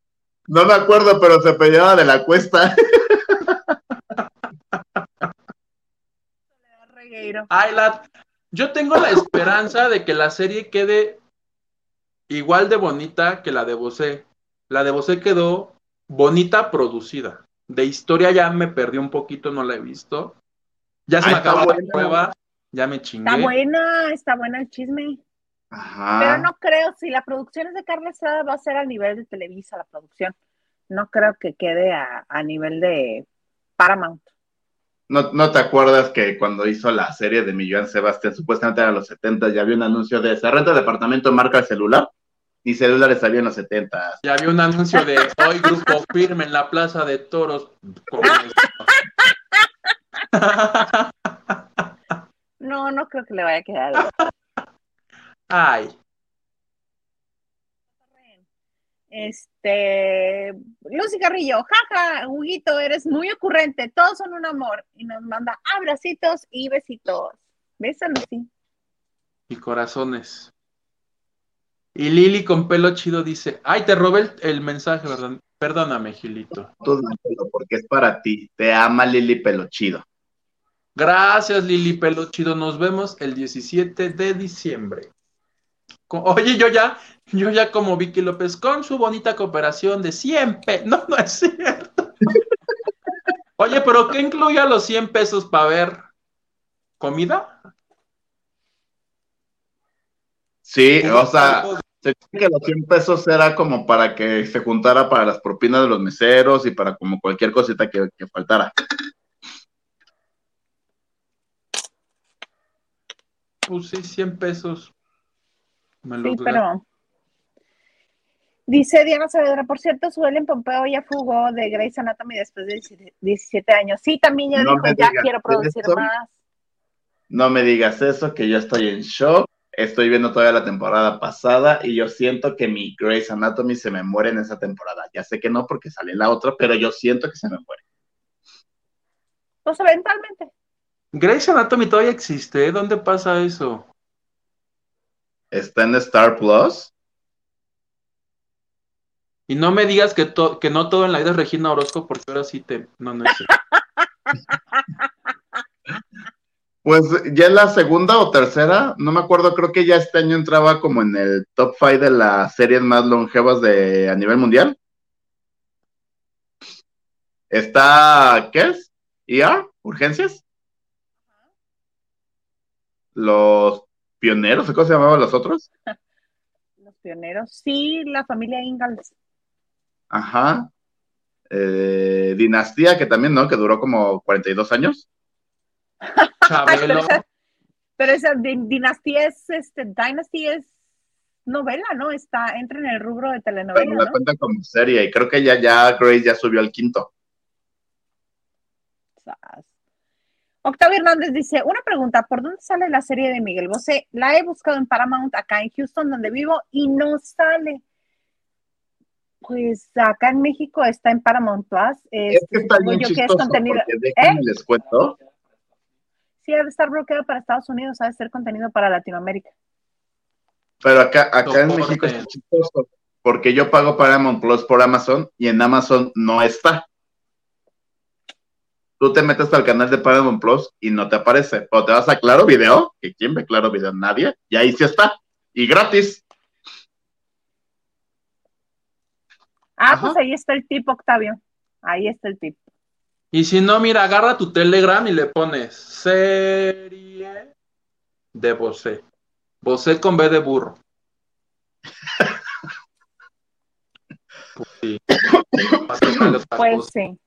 No me acuerdo, pero se peleaba de la cuesta. Ay, yo tengo la esperanza de que la serie quede igual de bonita que la de Bosé. La de Bosé quedó bonita producida. De historia ya me perdí un poquito, no la he visto. Ya se me acabó la prueba, ya me chingué. Está buena el chisme. Ajá. Pero no creo, si la producción es de Carla Estrada va a ser al nivel de Televisa la producción, no creo que quede a nivel de Paramount. ¿No te acuerdas que cuando hizo la serie de Millán Sebastián, supuestamente era los 70, ya había un anuncio de esa renta de departamento marca celular? Y celulares había en los 70. Ya había un anuncio de hoy Grupo Firme en la Plaza de Toros. No creo que le vaya a quedar algo. Ay. Lucy Carrillo, jaja, Huguito, eres muy ocurrente, todos son un amor. Y nos manda abracitos y besitos. Bésanos, sí. Y corazones. Y Lili con pelo chido dice, ay, te robé el mensaje, ¿verdad? Perdóname, Gilito. Tú dímelo porque es para ti. Te ama Lili Pelo Chido. Gracias, Lili Pelo Chido. Nos vemos el 17 de diciembre. Oye, yo ya como Vicky López, con su bonita cooperación de 100 pesos. No es cierto. Oye, pero ¿qué incluye a los 100 pesos para ver? ¿Comida? Sí, o sea, se dice que los 100 pesos era como para que se juntara para las propinas de los meseros y para como cualquier cosita que faltara. Pues sí, 100 pesos. Sí, pero dice Diana Saavedra, por cierto, Suelen Pompeo ya fugó de Grey's Anatomy después de 17 años. Sí, también ya dijo, ya quiero producir más. No me digas eso, que yo estoy en shock. Estoy viendo todavía la temporada pasada y yo siento que mi Grey's Anatomy se me muere en esa temporada. Ya sé que no porque sale la otra, pero yo siento que se me muere. Pues eventualmente. Grey's Anatomy todavía existe, ¿dónde pasa eso? ¿Está en Star Plus? Y no me digas que no todo en la vida es Regina Orozco, porque ahora sí te... No es cierto. Pues ya la segunda o tercera, no me acuerdo, creo que ya este año entraba como en el top 5 de las series más longevas a nivel mundial. Está... ¿qué es? ¿ER? ¿Urgencias? Los... ¿Pioneros? ¿Cómo se llamaban los otros? Los Pioneros, sí, la familia Ingalls. Ajá. Dinastía, que también, ¿no? Que duró como 42 años. Chabelo. Pero esa dinastía es, Dynasty es novela, ¿no? Entra en el rubro de telenovela, pero la cuenta como serie, y creo que ya Grace ya subió al quinto. Octavio Hernández dice, una pregunta, ¿por dónde sale la serie de Miguel Bosé? La he buscado en Paramount, acá en Houston, donde vivo, y no sale. Pues acá en México está en Paramount Plus. Es que está bien chistoso, contenido... les cuento. Sí, debe estar bloqueado para Estados Unidos, ha de ser contenido para Latinoamérica. Pero acá en México es chistoso, porque yo pago Paramount Plus por Amazon, y en Amazon no está. tú te metes al canal de Paramount Plus y no te aparece, o te vas a Claro Video, que ¿quién ve Claro Video? Nadie, y ahí sí está, y gratis. Ah, ajá, pues ahí está el tip, Octavio, ahí está el tip. Y si no, mira, agarra tu Telegram y le pones serie de Bosé, Bosé con B de burro. Pues sí. Pues sí.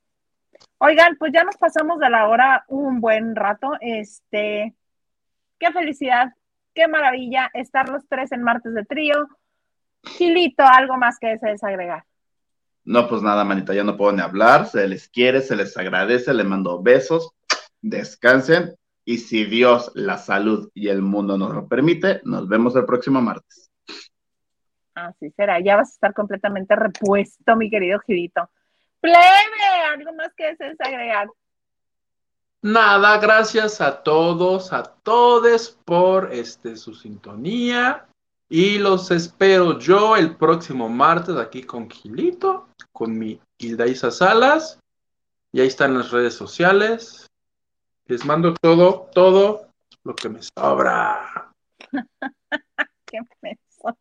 Oigan, pues ya nos pasamos de la hora un buen rato. Qué felicidad, qué maravilla estar los tres en Martes de Trío. Gilito, ¿algo más que desees agregar? No, pues nada, manita, ya no puedo ni hablar. Se les quiere, se les agradece, les mando besos. Descansen. Y si Dios, la salud y el mundo nos lo permite, nos vemos el próximo martes. Así será, ya vas a estar completamente repuesto, mi querido Gilito. ¡Plebe! ¿Algo más que desees agregar? Nada, gracias a todos, a todes por su sintonía. Y los espero yo el próximo martes aquí con Gilito, con mi Hilda Isa Salas. Y ahí están las redes sociales. Les mando todo lo que me sobra. Qué peso.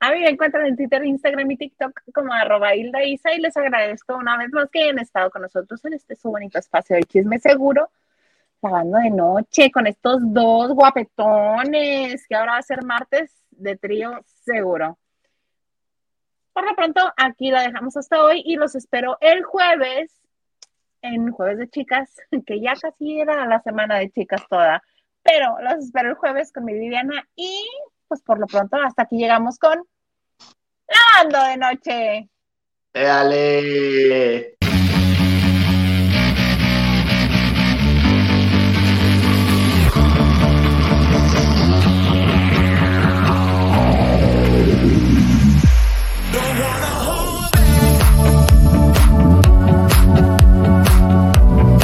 A mí me encuentran en Twitter, Instagram y TikTok como @HildaIsa, y les agradezco una vez más que hayan estado con nosotros en su bonito espacio de chisme seguro, lavando de noche con estos dos guapetones, que ahora va a ser Martes de Trío seguro. Por lo pronto, aquí la dejamos hasta hoy y los espero el jueves, en Jueves de Chicas, que ya casi era la semana de chicas toda, pero los espero el jueves con mi Viviana y... pues por lo pronto, hasta aquí llegamos con Lavando de Noche. ¡Éale!